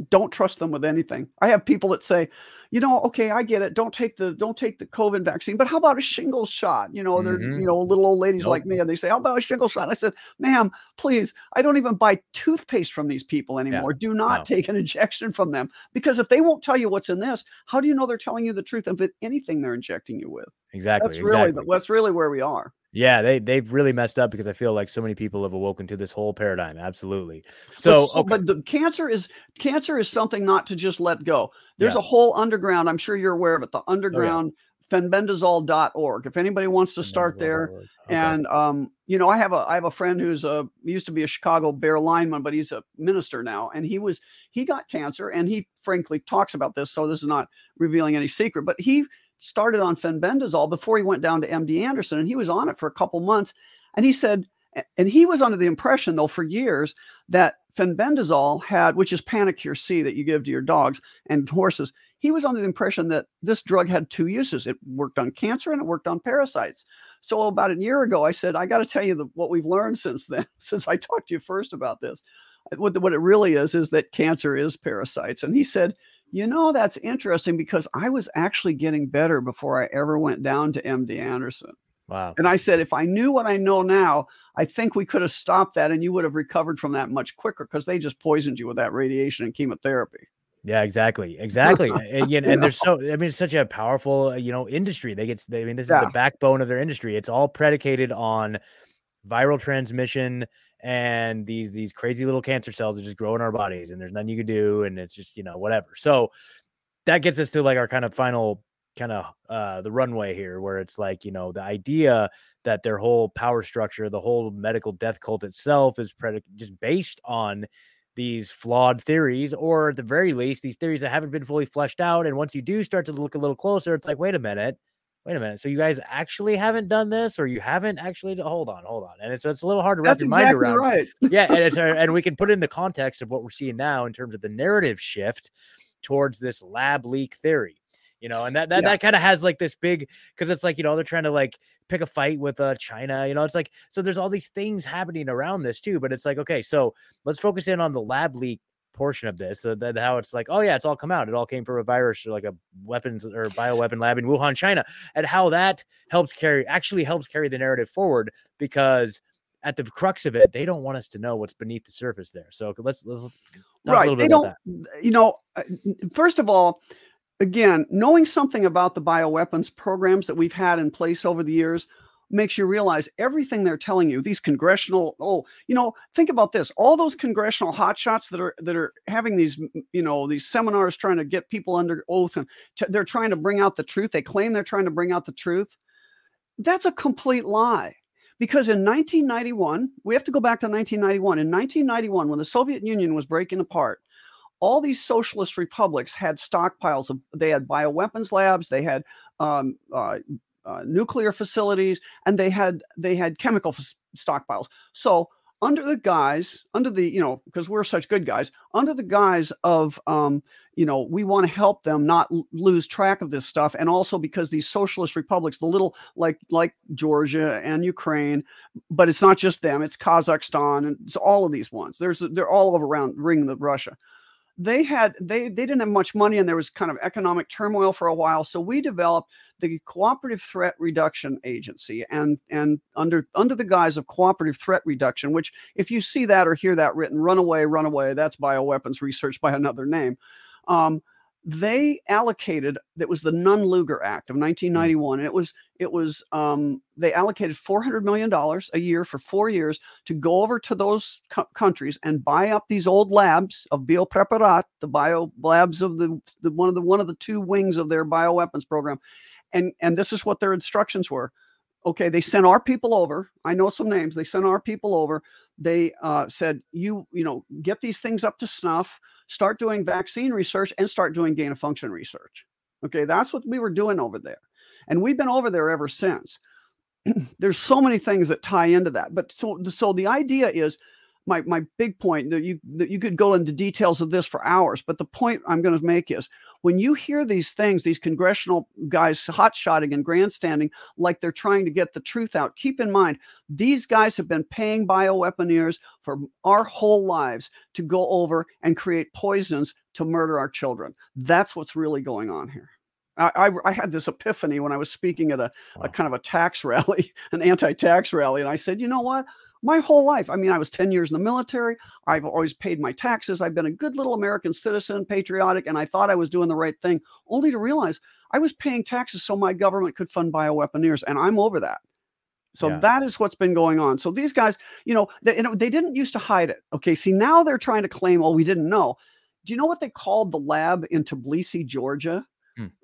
don't trust them with anything. I have people that say, you know, okay, I get it. Don't take the, don't take the COVID vaccine, but how about a shingles shot? You know, mm-hmm. they're, you know, little old ladies yep. like me, and they say, how about a shingles shot? And I said, ma'am, please, I don't even buy toothpaste from these people anymore. Yeah. Do not wow. take an injection from them, because if they won't tell you what's in this, how do you know they're telling you the truth of anything they're injecting you with? Exactly. That's really, exactly. that's really where we are. Yeah, they, they've really messed up, because I feel like so many people have awoken to this whole paradigm. Absolutely. So, but, okay. but the cancer is cancer is something not to just let go. There's yeah. a whole underground. I'm sure you're aware of it. The underground oh, yeah. fenbendazole dot org. If anybody wants to start there, okay. and um, you know, I have a I have a friend who's a used to be a Chicago Bear lineman, but he's a minister now, and he was he got cancer, and he frankly talks about this. So this is not revealing any secret, but he started on fenbendazole before he went down to M D Anderson, and he was on it for a couple months. And he said, and he was under the impression, though, for years that fenbendazole had, which is Panacure C that you give to your dogs and horses, he was under the impression that this drug had two uses. It worked on cancer and it worked on parasites. So about a year ago, I said, I got to tell you the, what we've learned since then, since I talked to you first about this. What, what it really is, is that cancer is parasites. And he said, you know, that's interesting because I was actually getting better before I ever went down to M D Anderson. Wow. And I said, if I knew what I know now, I think we could have stopped that and you would have recovered from that much quicker because they just poisoned you with that radiation and chemotherapy. Yeah, exactly. Exactly. and, and, and there's so, I mean, it's such a powerful, you know, industry. They get, they, I mean, this yeah. is the backbone of their industry. It's all predicated on viral transmission and these, these crazy little cancer cells that just grow in our bodies and there's nothing you can do. And it's just, you know, whatever. So that gets us to like our kind of final kind of uh, the runway here where it's like, you know, the idea that their whole power structure, the whole medical death cult itself is predic- just based on these flawed theories, or at the very least, these theories that haven't been fully fleshed out. And once you do start to look a little closer, it's like, wait a minute, wait a minute. So you guys actually haven't done this, or you haven't actually, hold on, hold on. And it's, it's a little hard to wrap That's your exactly mind around. Right. Yeah. And it's, and we can put it in the context of what we're seeing now in terms of the narrative shift towards this lab leak theory. You know, and that that, yeah. that kind of has like this big, because it's like, you know, they're trying to like pick a fight with uh, China, you know, it's like, so there's all these things happening around this too, but it's like, okay, so let's focus in on the lab leak portion of this, so that how it's like, oh yeah, it's all come out. It all came from a virus or like a weapons or bioweapon lab in Wuhan, China, and how that helps carry, actually helps carry the narrative forward, because at the crux of it, they don't want us to know what's beneath the surface there. So let's, let's talk right. a little bit they about don't, that. You know, first of all, again, knowing something about the bioweapons programs that we've had in place over the years makes you realize everything they're telling you. These congressional, oh, you know, think about this. All those congressional hotshots that are that are having these, you know, these seminars trying to get people under oath, and t- they're trying to bring out the truth. They claim they're trying to bring out the truth. That's a complete lie. Because in nineteen ninety-one, we have to go back to nineteen ninety-one. In nineteen ninety-one, when the Soviet Union was breaking apart, all these socialist republics had stockpiles of, they had bioweapons labs, they had um, uh, uh, nuclear facilities, and they had they had chemical f- stockpiles. So under the guise, under the, you know, because we're such good guys, under the guise of, um, you know, we want to help them not l- lose track of this stuff. And also because these socialist republics, the little, like like Georgia and Ukraine, but it's not just them, it's Kazakhstan, and it's all of these ones. There's, they're all over around ring the Russia. They had they they didn't have much money, and there was kind of economic turmoil for a while. So we developed the Cooperative Threat Reduction Agency, and and under under the guise of cooperative threat reduction, which if you see that or hear that written, run away, run away, that's bioweapons research by another name. Um, they allocated, that was the Nunn-Lugar Act of nineteen ninety-one, and it was it was um, they allocated four hundred million dollars a year for four years to go over to those co- countries and buy up these old labs of biopreparat, the bio labs of the, the one of the one of the two wings of their bioweapons program, and and this is what their instructions were. Okay, they sent our people over. I know some names. They sent our people over. They uh, said, you you know, get these things up to snuff, start doing vaccine research, and start doing gain of function research. Okay, that's what we were doing over there. And we've been over there ever since. There's so many things that tie into that. But so, so the idea is, my my big point, that you, that you could go into details of this for hours, but the point I'm going to make is, when you hear these things, these congressional guys hot-shotting and grandstanding like they're trying to get the truth out, keep in mind, these guys have been paying bioweaponeers for our whole lives to go over and create poisons to murder our children. That's what's really going on here. I, I, I had this epiphany when I was speaking at a, wow. a kind of a tax rally, an anti-tax rally, and I said, you know what? My whole life, I mean, I was ten years in the military. I've always paid my taxes. I've been a good little American citizen, patriotic, and I thought I was doing the right thing, only to realize I was paying taxes so my government could fund bioweaponeers, and I'm over that. So yeah. that is what's been going on. So these guys, you know, they, you know, they didn't used to hide it. Okay, see, now they're trying to claim, oh, we didn't know. Do you know what they called the lab in Tbilisi, Georgia?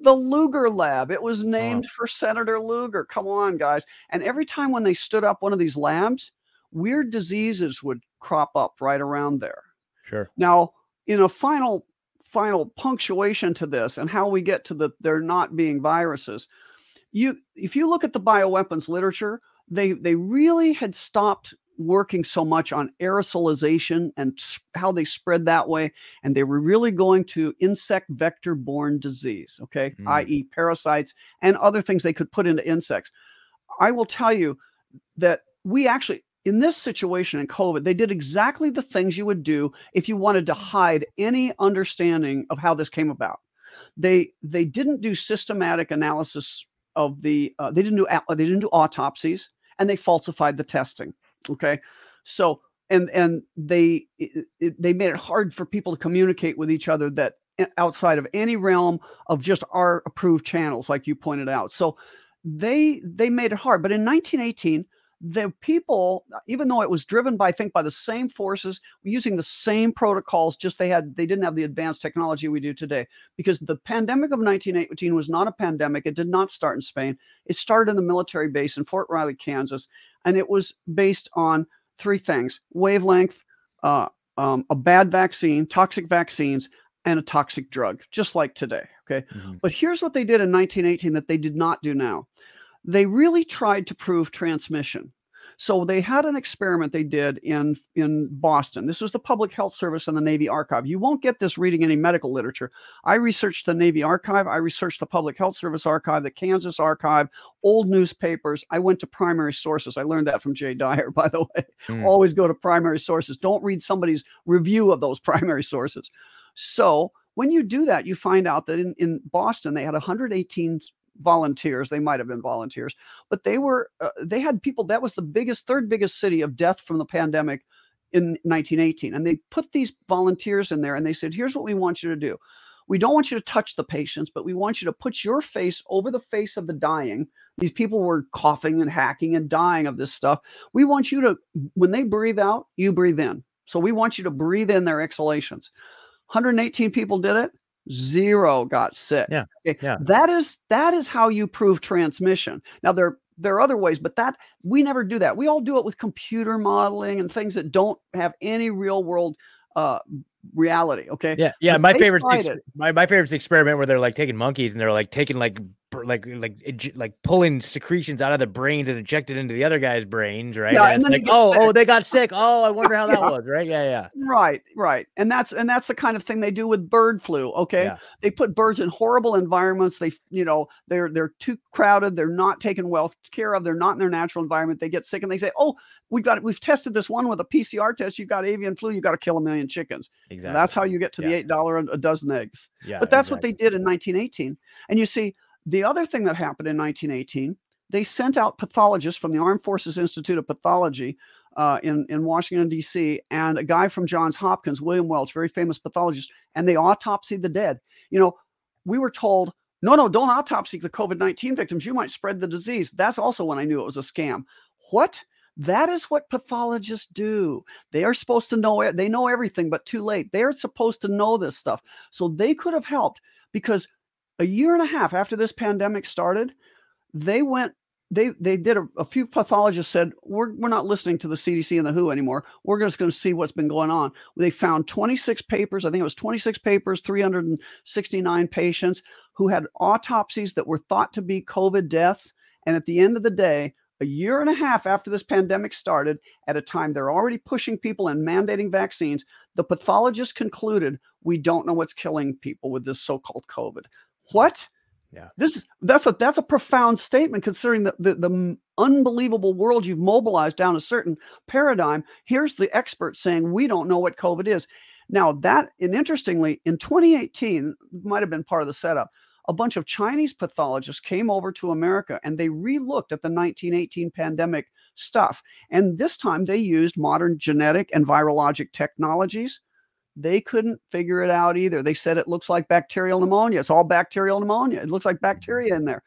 The Lugar Lab. It was named oh. for Senator Lugar. Come on, guys. And every time when they stood up one of these labs, weird diseases would crop up right around there. Sure. Now, in a final final punctuation to this and how we get to the there not being viruses. You, if you look at the bioweapons literature, they they really had stopped working so much on aerosolization and how they spread that way, and they were really going to insect vector-borne disease, okay, mm. that is parasites and other things they could put into insects. I will tell you that we actually, in this situation in COVID, they did exactly the things you would do if you wanted to hide any understanding of how this came about. They they didn't do systematic analysis of the, uh, they didn't do they didn't do autopsies, and they falsified the testing. Okay. So, and, and they, it, it, they made it hard for people to communicate with each other that outside of any realm of just our approved channels, like you pointed out. So they, they made it hard, but in nineteen eighteen, the people, even though it was driven by, I think by the same forces, using the same protocols, just they had, they didn't have the advanced technology we do today, because the pandemic of nineteen eighteen was not a pandemic. It did not start in Spain. It started in the military base in Fort Riley, Kansas. And it was based on three things: wavelength, uh, um, a bad vaccine, toxic vaccines, and a toxic drug, just like today. Okay. Mm-hmm. But here's what they did in nineteen eighteen that they did not do now. They really tried to prove transmission. So they had an experiment they did in, in Boston. This was the Public Health Service and the Navy Archive. You won't get this reading any medical literature. I researched the Navy Archive. I researched the Public Health Service Archive, the Kansas Archive, old newspapers. I went to primary sources. I learned that from Jay Dyer, by the way. Mm. Always go to primary sources. Don't read somebody's review of those primary sources. So when you do that, you find out that in, in Boston, they had one hundred eighteen volunteers. They might have been volunteers, but they were, uh, they had people. That was the biggest, third biggest city of death from the pandemic in nineteen eighteen. And they put these volunteers in there and they said, here's what we want you to do. We don't want you to touch the patients, but we want you to put your face over the face of the dying. These people were coughing and hacking and dying of this stuff. We want you to, when they breathe out, you breathe in. So we want you to breathe in their exhalations. one hundred eighteen people did it. Zero got sick. Yeah, okay. yeah. That is that is how you prove transmission. Now there there are other ways, but that we never do that. We all do it with computer modeling and things that don't have any real world uh, reality. Okay. Yeah, yeah. But my favorite ex- my my favorite's the experiment where they're like taking monkeys and they're like taking like like like like pulling secretions out of the brains and injected into the other guy's brains, right? Yeah, and, and then like, oh, sick. oh, they got sick. Oh, I wonder how that yeah. was, right? Yeah, yeah. Right, right. And that's and that's the kind of thing they do with bird flu. Okay, yeah. They put birds in horrible environments. They, you know, they're they're too crowded. They're not taken well care of. They're not in their natural environment. They get sick, and they say, oh, we got we've tested this one with a P C R test. You got avian flu. You got to kill a million chickens. Exactly. And that's how you get to yeah. the eight dollar a dozen eggs. Yeah, but that's exactly. what they did in nineteen eighteen, and you see. The other thing that happened in nineteen eighteen, they sent out pathologists from the Armed Forces Institute of Pathology uh, in, in Washington, D C, and a guy from Johns Hopkins, William Welch, very famous pathologist, and they autopsied the dead. You know, we were told, no, no, don't autopsy the COVID nineteen victims. You might spread the disease. That's also when I knew it was a scam. What? That is what pathologists do. They are supposed to know it. They know everything, but too late. They're supposed to know this stuff. So they could have helped, because a year and a half after this pandemic started, they went, they they did a, a few pathologists said, we're we're not listening to the C D C and the W H O anymore. We're just going to see what's been going on. They found twenty-six papers. I think it was twenty-six papers, three hundred sixty-nine patients who had autopsies that were thought to be COVID deaths. And at the end of the day, a year and a half after this pandemic started, at a time they're already pushing people and mandating vaccines, the pathologists concluded, we don't know what's killing people with this so-called COVID. What? Yeah. This is that's a that's a profound statement, considering the, the the unbelievable world you've mobilized down a certain paradigm. Here's the expert saying we don't know what COVID is. Now that, and interestingly, in twenty eighteen, might have been part of the setup. A bunch of Chinese pathologists came over to America and they re-looked at the nineteen eighteen pandemic stuff. And this time they used modern genetic and virologic technologies. They couldn't figure it out either. They said it looks like bacterial pneumonia. It's all bacterial pneumonia. It looks like bacteria in there,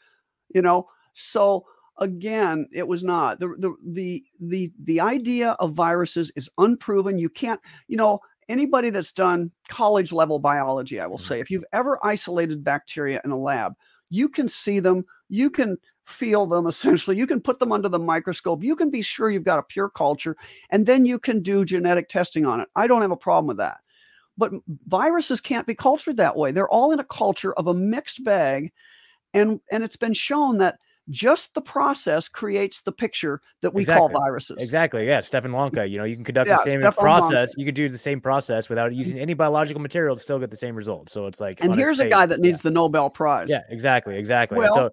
you know? So again, it was not. The, the, the, the, the idea of viruses is unproven. You can't, you know, anybody that's done college level biology, I will say, if you've ever isolated bacteria in a lab, you can see them, you can feel them essentially, you can put them under the microscope, you can be sure you've got a pure culture, and then you can do genetic testing on it. I don't have a problem with that. But viruses can't be cultured that way. They're all in a culture of a mixed bag. And, and it's been shown that just the process creates the picture that we exactly. call viruses. Exactly. Yeah. Stefan Lanka, you know, you can conduct yeah, the same Stefan process. Lanka. You could do the same process without using any biological material to still get the same result. So it's like, and here's page. a guy that needs yeah. the Nobel Prize. Yeah, exactly. Exactly. Well, so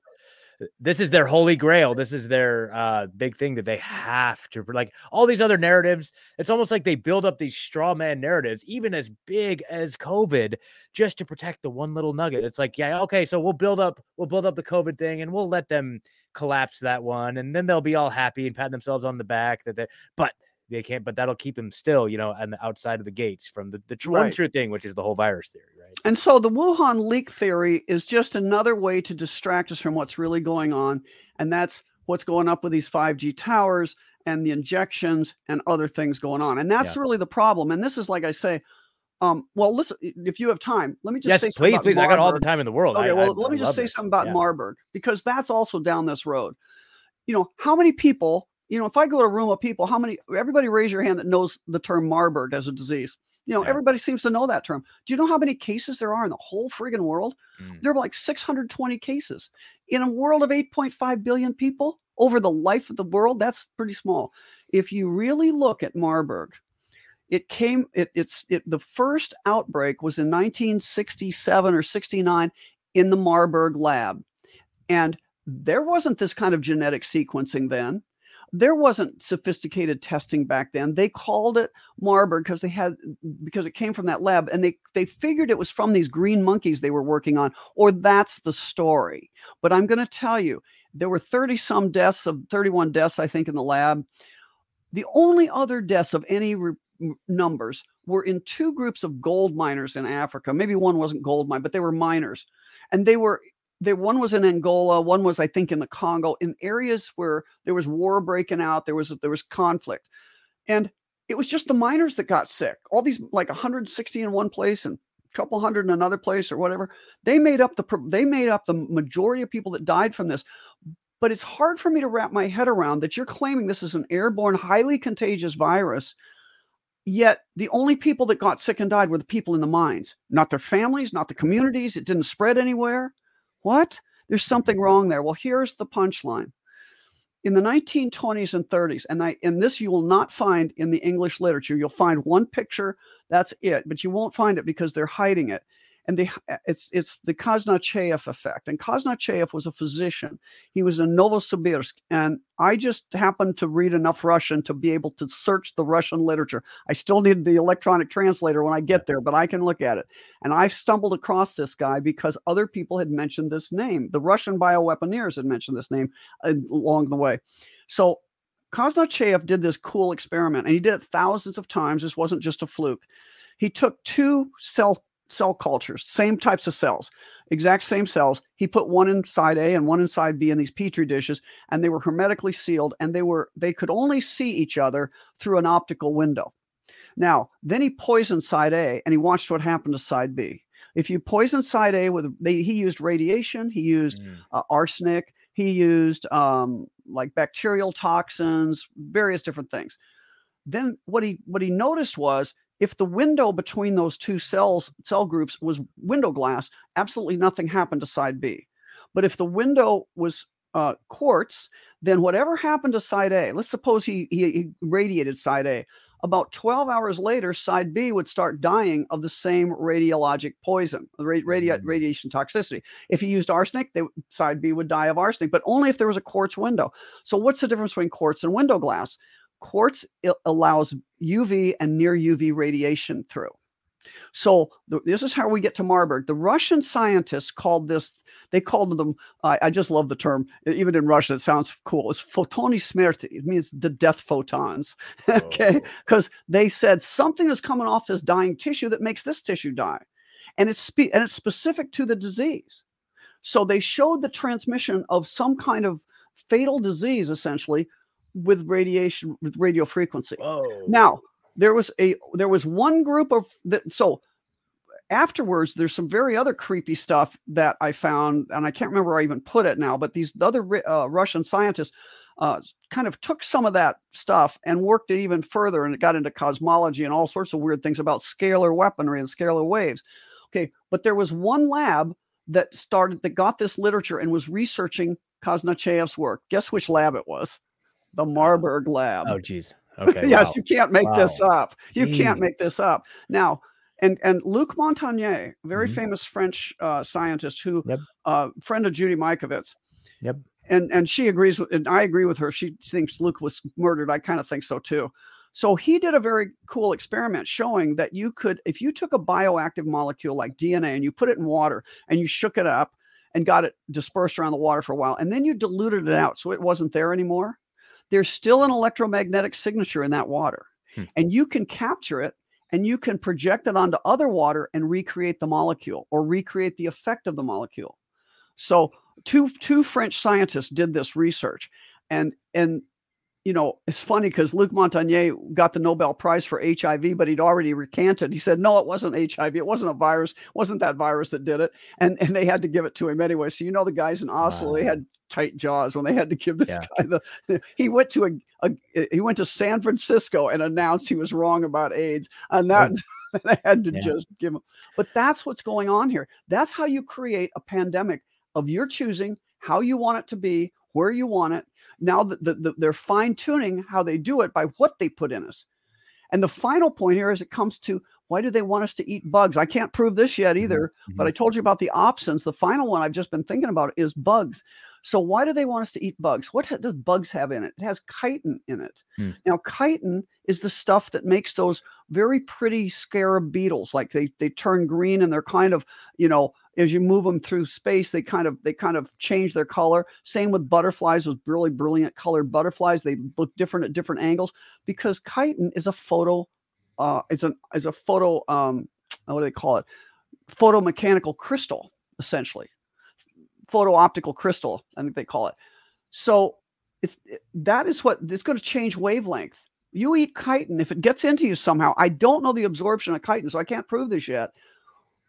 this is their holy grail. This is their uh, big thing that they have to, like all these other narratives. It's almost like they build up these straw man narratives, even as big as COVID, just to protect the one little nugget. It's like, yeah, okay, so we'll build up, we'll build up the COVID thing, and we'll let them collapse that one, and then they'll be all happy and pat themselves on the back that they, but they can't. But that'll keep them still, you know, on the outside of the gates from the, the true, right. one true thing, which is the whole virus theory, right? And so the Wuhan leak theory is just another way to distract us from what's really going on. And that's what's going up with these five G towers and the injections and other things going on. And that's yeah. really the problem. And this is, like I say, um, well, listen, if you have time, let me just yes, say something. Yes, please, please. Marburg. I got all the time in the world. Okay, I, well, I, let me I just say this. something about yeah. Marburg, because that's also down this road. You know, how many people... You know, if I go to a room of people, how many, everybody raise your hand that knows the term Marburg as a disease. You know, yeah. everybody seems to know that term. Do you know how many cases there are in the whole friggin' world? Mm. There are like six hundred twenty cases in a world of eight point five billion people over the life of the world. That's pretty small. If you really look at Marburg, it came, it, it's, it, the first outbreak was in nineteen sixty-seven or sixty-nine in the Marburg lab. And there wasn't this kind of genetic sequencing then. There wasn't sophisticated testing back then. They called it Marburg because they had because it came from that lab, and they they figured it was from these green monkeys they were working on, or that's the story. But I'm going to tell you, there were thirty some deaths of thirty-one deaths, I think, in the lab. The only other deaths of any re- numbers were in two groups of gold miners in Africa. Maybe one wasn't gold mine, but they were miners, and they were. There, one was in Angola, one was, I think, in the Congo, in areas where there was war breaking out, there was there was conflict. And it was just the miners that got sick. All these, like one hundred sixty in one place and a couple hundred in another place or whatever. They made up the they made up the majority of people that died from this. But it's hard for me to wrap my head around that you're claiming this is an airborne, highly contagious virus. Yet the only people that got sick and died were the people in the mines, not their families, not the communities. It didn't spread anywhere. What? There's something wrong there. Well, here's the punchline. In the nineteen twenties and thirties, and I and this you will not find in the English literature. You'll find one picture, that's it, but you won't find it because they're hiding it. And they, it's it's the Koznachev effect. And Koznachev was a physician. He was in Novosibirsk, and I just happened to read enough Russian to be able to search the Russian literature. I still need the electronic translator when I get there, but I can look at it. And I stumbled across this guy because other people had mentioned this name. The Russian bioweaponeers had mentioned this name along the way. So Koznachev did this cool experiment, and he did it thousands of times. This wasn't just a fluke. He took two cell cell cultures, same types of cells, exact same cells. He put one inside A and one inside B in these petri dishes, and they were hermetically sealed, and they were they could only see each other through an optical window. Now, then he poisoned side A, and he watched what happened to side B. If you poison side A with, they, he used radiation, he used mm. uh, arsenic, he used um, like bacterial toxins, various different things. Then what he what he noticed was, if the window between those two cells, cell groups was window glass, absolutely nothing happened to side B. But if the window was uh, quartz, then whatever happened to side A, let's suppose he, he, he radiated side A, about twelve hours later, side B would start dying of the same radiologic poison, radi- mm-hmm. radiation toxicity. If he used arsenic, they, side B would die of arsenic, but only if there was a quartz window. So what's the difference between quartz and window glass? Quartz allows U V and near U V radiation through. So th- this is how we get to Marburg. The Russian scientists called this, they called them, uh, I just love the term, even in Russian, it sounds cool. It's photoni smerti. It means the death photons, okay? Because they said something is coming off this dying tissue that makes this tissue die. And it's spe- and it's specific to the disease. So they showed the transmission of some kind of fatal disease, essentially, with radiation, with radio frequency. Whoa. Now there was a there was one group of the, so afterwards there's some very other creepy stuff that I found, and I can't remember where I even put it now. But these other uh, Russian scientists uh, kind of took some of that stuff and worked it even further, and it got into cosmology and all sorts of weird things about scalar weaponry and scalar waves. Okay, but there was one lab that started, that got this literature and was researching Koznachiev's work. Guess which lab it was? The Marburg lab. Oh, geez. Okay. Yes, wow. you can't make wow. this up. You Jeez. can't make this up. Now, and and Luc Montagnier, very mm-hmm. famous French uh, scientist, who yep. uh, friend of Judy Mikovits. Yep. And and she agrees with, and I agree with her. She thinks Luc was murdered. I kind of think so too. So he did a very cool experiment showing that you could, if you took a bioactive molecule like D N A and you put it in water and you shook it up and got it dispersed around the water for a while, and then you diluted it out so it wasn't there anymore, there's still an electromagnetic signature in that water. Hmm. And you can capture it and you can project it onto other water and recreate the molecule, or recreate the effect of the molecule. So two two French scientists did this research. And, and you know, it's funny because Luc Montagnier got the Nobel Prize for H I V, but he'd already recanted. He said, no, it wasn't H I V. It wasn't a virus. It wasn't that virus that did it. And and they had to give it to him anyway. So, you know, the guys in Oslo, wow. they had tight jaws when they had to give this yeah. guy the, he went to a, a, he went to San Francisco and announced he was wrong about AIDS. And that right. they had to yeah. just give him. But that's what's going on here. That's how you create a pandemic of your choosing, how you want it to be, where you want it. Now the, the, the, they're fine-tuning how they do it by what they put in us. And the final point here is it comes to, why do they want us to eat bugs? I can't prove this yet either, mm-hmm. but I told you about the opsins. The final one I've just been thinking about is bugs. So why do they want us to eat bugs? What ha- does bugs have in it? It has chitin in it. Mm. Now, chitin is the stuff that makes those very pretty scarab beetles. Like they they turn green and they're kind of, you know, as you move them through space, they kind of they kind of change their color. Same with butterflies, those really brilliant colored butterflies. They look different at different angles because chitin is a photo, uh, is an is a photo, um, what do they call it? Photomechanical crystal, essentially. Photo-optical crystal, I think they call it. So it's that is what it's going to change wavelength. You eat chitin, if it gets into you somehow, I don't know the absorption of chitin, so I can't prove this yet.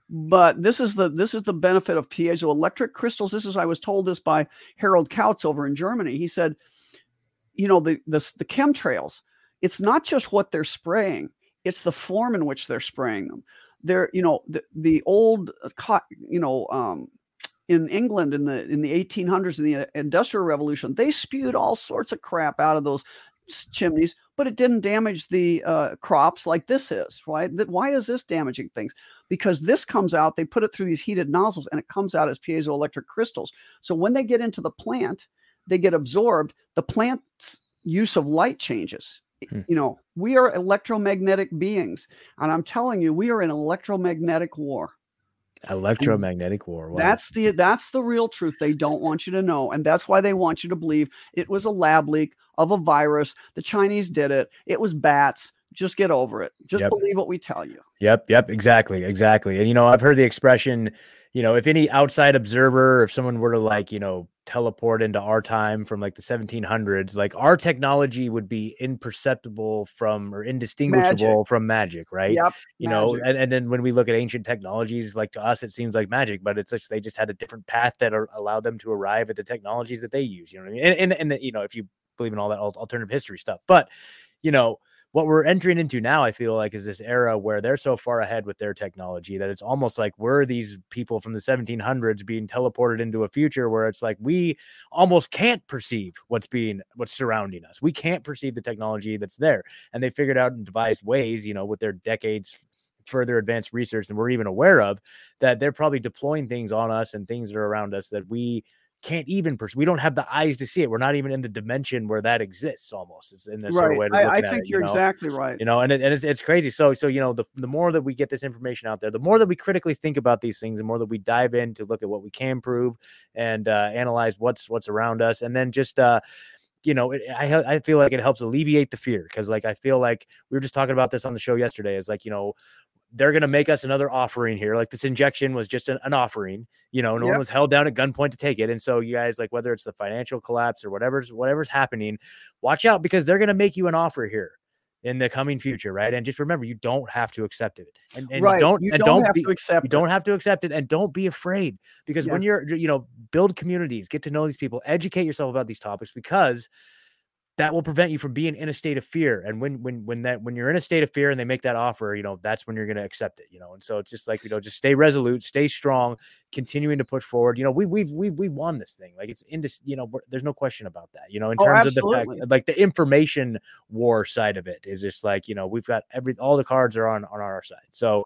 But this is the this is the benefit of piezoelectric crystals. This is, I was told this by Harold Kautz over in Germany. He said, you know, the the, the chemtrails, it's not just what they're spraying, it's the form in which they're spraying them. They're, you know, the, the old, you know, um, in England in the in the eighteen hundreds, in the Industrial Revolution, they spewed all sorts of crap out of those chimneys, but it didn't damage the uh, crops like this is, right? That, why is this damaging things? Because this comes out, they put it through these heated nozzles and it comes out as piezoelectric crystals. So when they get into the plant, they get absorbed. The plant's use of light changes. Hmm. You know, we are electromagnetic beings. And I'm telling you, we are in electromagnetic war. Electromagnetic war. Wow. That's the that's the real truth they don't want you to know. And that's why they want you to believe it was a lab leak of a virus. The Chinese did it. It was bats. Just get over it. Just yep. believe what we tell you. Yep. Yep. Exactly. Exactly. And, you know, I've heard the expression, you know, if any outside observer, if someone were to like, you know, teleport into our time from like the seventeen hundreds, like our technology would be imperceptible from or indistinguishable magic. From magic, right? Yep, you magic. Know, and, and then when we look at ancient technologies, like to us, it seems like magic, but it's just, they just had a different path that are, allowed them to arrive at the technologies that they use. You know what I mean? And, and, and you know, if you believe in all that alternative history stuff, but, you know, what we're entering into now, I feel like, is this era where they're so far ahead with their technology that it's almost like we're these people from the seventeen hundreds being teleported into a future where it's like we almost can't perceive what's being what's surrounding us. We can't perceive the technology that's there. And they figured out and devised ways, you know, with their decades further advanced research than we're even aware of, that they're probably deploying things on us and things that are around us that we can't even perceive. We don't have the eyes to see it. We're not even in the dimension where that exists almost. It's in this right. sort of way to look I, I at think it, you're you know? Exactly right. You know, and it, and it's it's crazy. So so you know, the, the more that we get this information out there, the more that we critically think about these things, the more that we dive in to look at what we can prove and uh, analyze what's what's around us, and then just uh you know, it, I I feel like it helps alleviate the fear, because like I feel like we were just talking about this on the show yesterday. It's like, you know, they're going to make us another offering here. Like this injection was just an, an offering, you know, no yep. one was held down at gunpoint to take it. And so you guys, like, whether it's the financial collapse or whatever's, whatever's happening, watch out, because they're going to make you an offer here in the coming future. Right. And just remember, you don't have to accept it. And, and right. don't, you and don't, don't have be, to accept you don't have to accept it. And don't be afraid, because yeah. when you're, you know, build communities, get to know these people, educate yourself about these topics, because that will prevent you from being in a state of fear. And when, when, when that, when you're in a state of fear and they make that offer, you know, that's when you're going to accept it, you know? And so it's just like, you know, just stay resolute, stay strong, continuing to push forward. You know, we, we've, we, we won this thing. Like it's in this, you know, there's no question about that, you know, in terms oh, of the fact, like the information war side of it is just like, you know, we've got every, all the cards are on, on our side. So,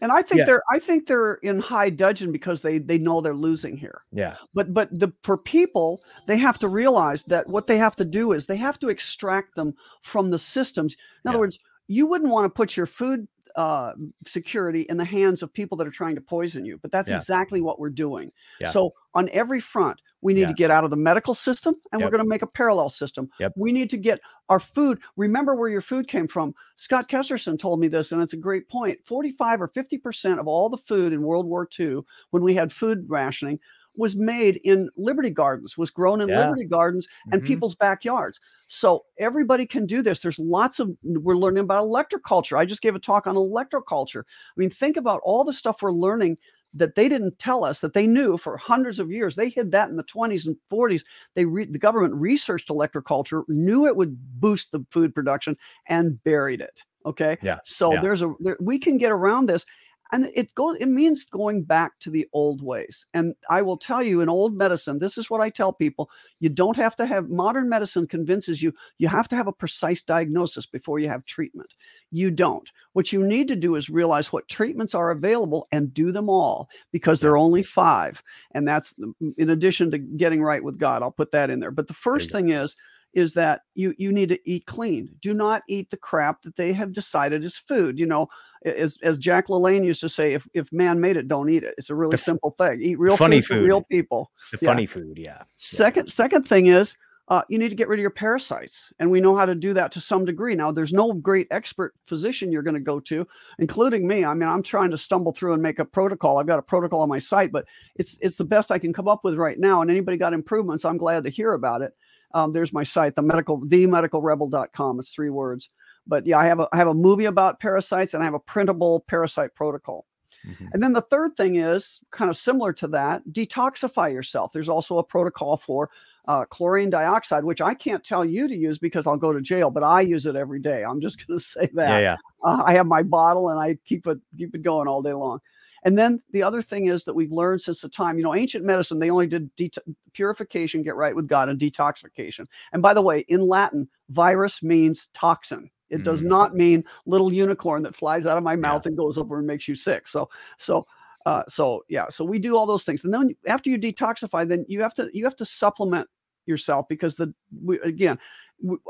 and I think yeah. they're, I think they're in high dudgeon because they, they know they're losing here. Yeah. But, but the, for people, they have to realize that what they have to do is they have to extract them from the systems. In yeah. other words, you wouldn't want to put your food uh, security in the hands of people that are trying to poison you, but that's yeah. exactly what we're doing. Yeah. So on every front, we need yeah. to get out of the medical system and yep. we're going to make a parallel system. Yep. We need to get our food. Remember where your food came from. Scott Kesterson told me this, and it's a great point. forty-five or fifty percent of all the food in World War Two, when we had food rationing, was made in Liberty Gardens, was grown in yeah. Liberty Gardens and mm-hmm. people's backyards. So everybody can do this. There's lots of, we're learning about electroculture. I just gave a talk on electroculture. I mean, think about all the stuff we're learning that they didn't tell us that they knew for hundreds of years. They hid that in the twenties and forties. They re- the government researched electroculture, knew it would boost the food production, and buried it. Okay. Yeah. So yeah. there's a there, we can get around this, and it goes. It means going back to the old ways. And I will tell you, in old medicine, this is what I tell people: you don't have to have modern medicine convinces you. You have to have a precise diagnosis before you have treatment. You don't. What you need to do is realize what treatments are available and do them all, because there are only five. And that's in addition to getting right with God. I'll put that in there. But the first thing is, is that you, you need to eat clean. Do not eat the crap that they have decided is food. You know, as, as Jack LaLanne used to say, if, if man made it, don't eat it. It's a really the simple thing. Eat real funny food, food. Real people. The yeah. funny food. Yeah. Second, yeah. second thing is, Uh, you need to get rid of your parasites. And we know how to do that to some degree. Now, there's no great expert physician you're going to go to, including me. I mean, I'm trying to stumble through and make a protocol. I've got a protocol on my site, but it's it's the best I can come up with right now. And anybody got improvements, I'm glad to hear about it. Um, there's my site, the medical, the medical rebel dot com. It's three words. But yeah, I have a, I have a movie about parasites, and I have a printable parasite protocol. Mm-hmm. And then the third thing is kind of similar to that, detoxify yourself. There's also a protocol for uh, chlorine dioxide, which I can't tell you to use because I'll go to jail, but I use it every day. I'm just going to say that. Yeah, yeah. Uh, I have my bottle and I keep it, keep it going all day long. And then the other thing is that we've learned since the time, you know, ancient medicine, they only did de- purification, get right with God, and detoxification. And by the way, in Latin, virus means toxin. It does not mean little unicorn that flies out of my mouth yeah. and goes over and makes you sick. So, so, uh, so yeah, so we do all those things. And then after you detoxify, then you have to, you have to supplement yourself, because the, we, again,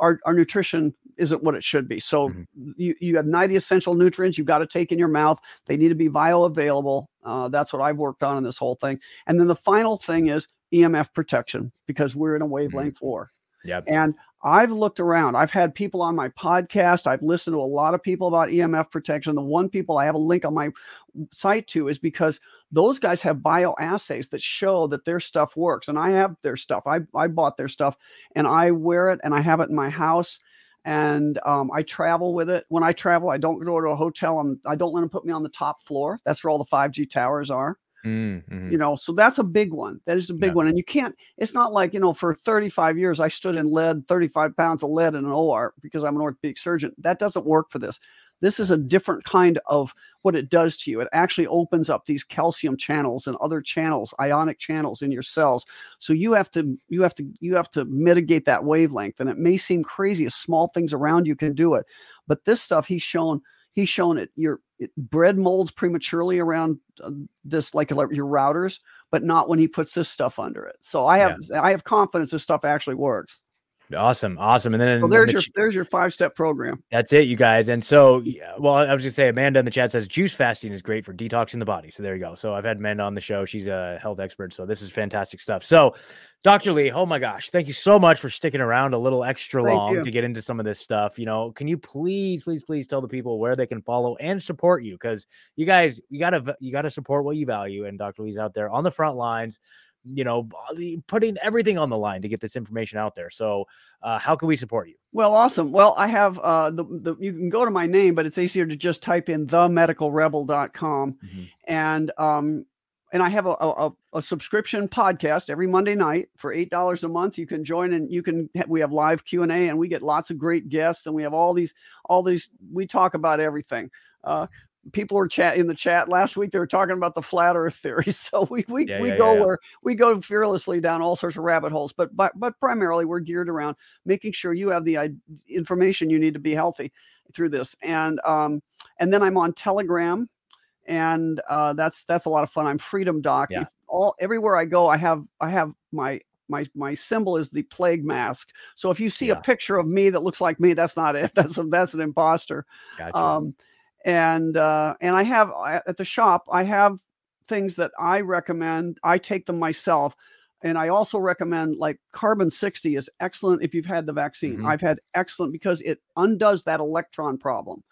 our, our nutrition isn't what it should be. So mm-hmm. you, you have ninety essential nutrients you've got to take in your mouth. They need to be bioavailable. Uh, that's what I've worked on in this whole thing. And then the final thing is E M F protection, because we're in a wavelength mm-hmm. war. Yep. And I've looked around. I've had people on my podcast. I've listened to a lot of people about E M F protection. The one people I have a link on my site to is because those guys have bioassays that show that their stuff works. And I have their stuff. I, I bought their stuff, and I wear it, and I have it in my house. And um, I travel with it. When I travel, I don't go to a hotel, and I don't let them put me on the top floor. That's where all the five G towers are. Mm-hmm. You know, so that's a big one. That is a big yeah. one. And you can't, it's not like, you know, for thirty-five years, I stood in lead, thirty-five pounds of lead in an O R because I'm an orthopedic surgeon. That doesn't work for this. This is a different kind of what it does to you. It actually opens up these calcium channels and other channels, ionic channels in your cells. So you have to, you have to, you have to mitigate that wavelength. And it may seem crazy, as small things around you can do it, but this stuff he's shown, he's shown it. Your it, bread molds prematurely around uh, this, like your routers, but not when he puts this stuff under it. So I have, yeah. I have confidence this stuff actually works. Awesome. Awesome. And then so there's the your, ch- there's your five-step program. That's it, you guys. And so, yeah, well, I was gonna say, Amanda in the chat says juice fasting is great for detoxing the body. So there you go. So I've had Amanda on the show. She's a health expert. So this is fantastic stuff. So Doctor Lee, oh my gosh, thank you so much for sticking around a little extra thank long you. to get into some of this stuff. You know, can you please, please, please tell the people where they can follow and support you? Cause you guys, you gotta, you gotta support what you value. And Doctor Lee's out there on the front lines, you know, putting everything on the line to get this information out there. So uh, how can we support you? Well, awesome. Well, I have uh, the, the, you can go to my name, but it's easier to just type in the medical rebel dot com. Mm-hmm. And um, and I have a, a, a subscription podcast every Monday night for eight dollars a month. You can join and you can, we have live Q and A and we get lots of great guests and we have all these, all these, we talk about everything. Uh, people were chat in the chat last week. They were talking about the flat earth theory. So we, we, yeah, we yeah, go yeah, yeah. where we go fearlessly down all sorts of rabbit holes, but, but, but primarily we're geared around making sure you have the information you need to be healthy through this. And, um, and then I'm on Telegram and, uh, that's, that's a lot of fun. I'm Freedom Doc. Yeah. All everywhere I go, I have, I have my, My my symbol is the plague mask. So if you see yeah. a picture of me that looks like me, that's not it. That's a, that's an imposter. Gotcha. Um, and uh, and I have at the shop, I have things that I recommend. I take them myself, and I also recommend like carbon sixty is excellent if you've had the vaccine. Mm-hmm. I've had excellent because it undoes that electron problem.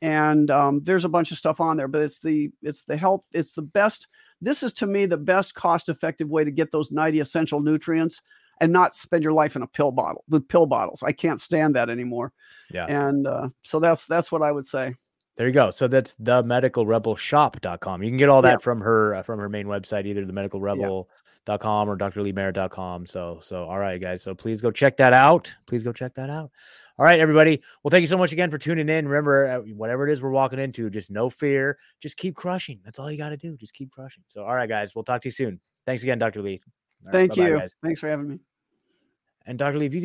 And um, there's a bunch of stuff on there, but it's the it's the health. It's the best. This is to me the best cost effective way to get those ninety essential nutrients and not spend your life in a pill bottle with pill bottles. I can't stand that anymore. Yeah. And uh, so that's that's what I would say. There you go. So that's the medical rebel shop dot com. You can get all that yeah. from her uh, from her main website, either the medical rebel dot com yeah. or D R Lee Merritt dot com. So so all right, guys. So please go check that out. Please go check that out. All right, everybody. Well, thank you so much again for tuning in. Remember, whatever it is we're walking into, just no fear. Just keep crushing. That's all you got to do. Just keep crushing. So, all right, guys, we'll talk to you soon. Thanks again, Doctor Lee. All right, thank you. Guys. Thanks for having me. And Doctor Lee, if you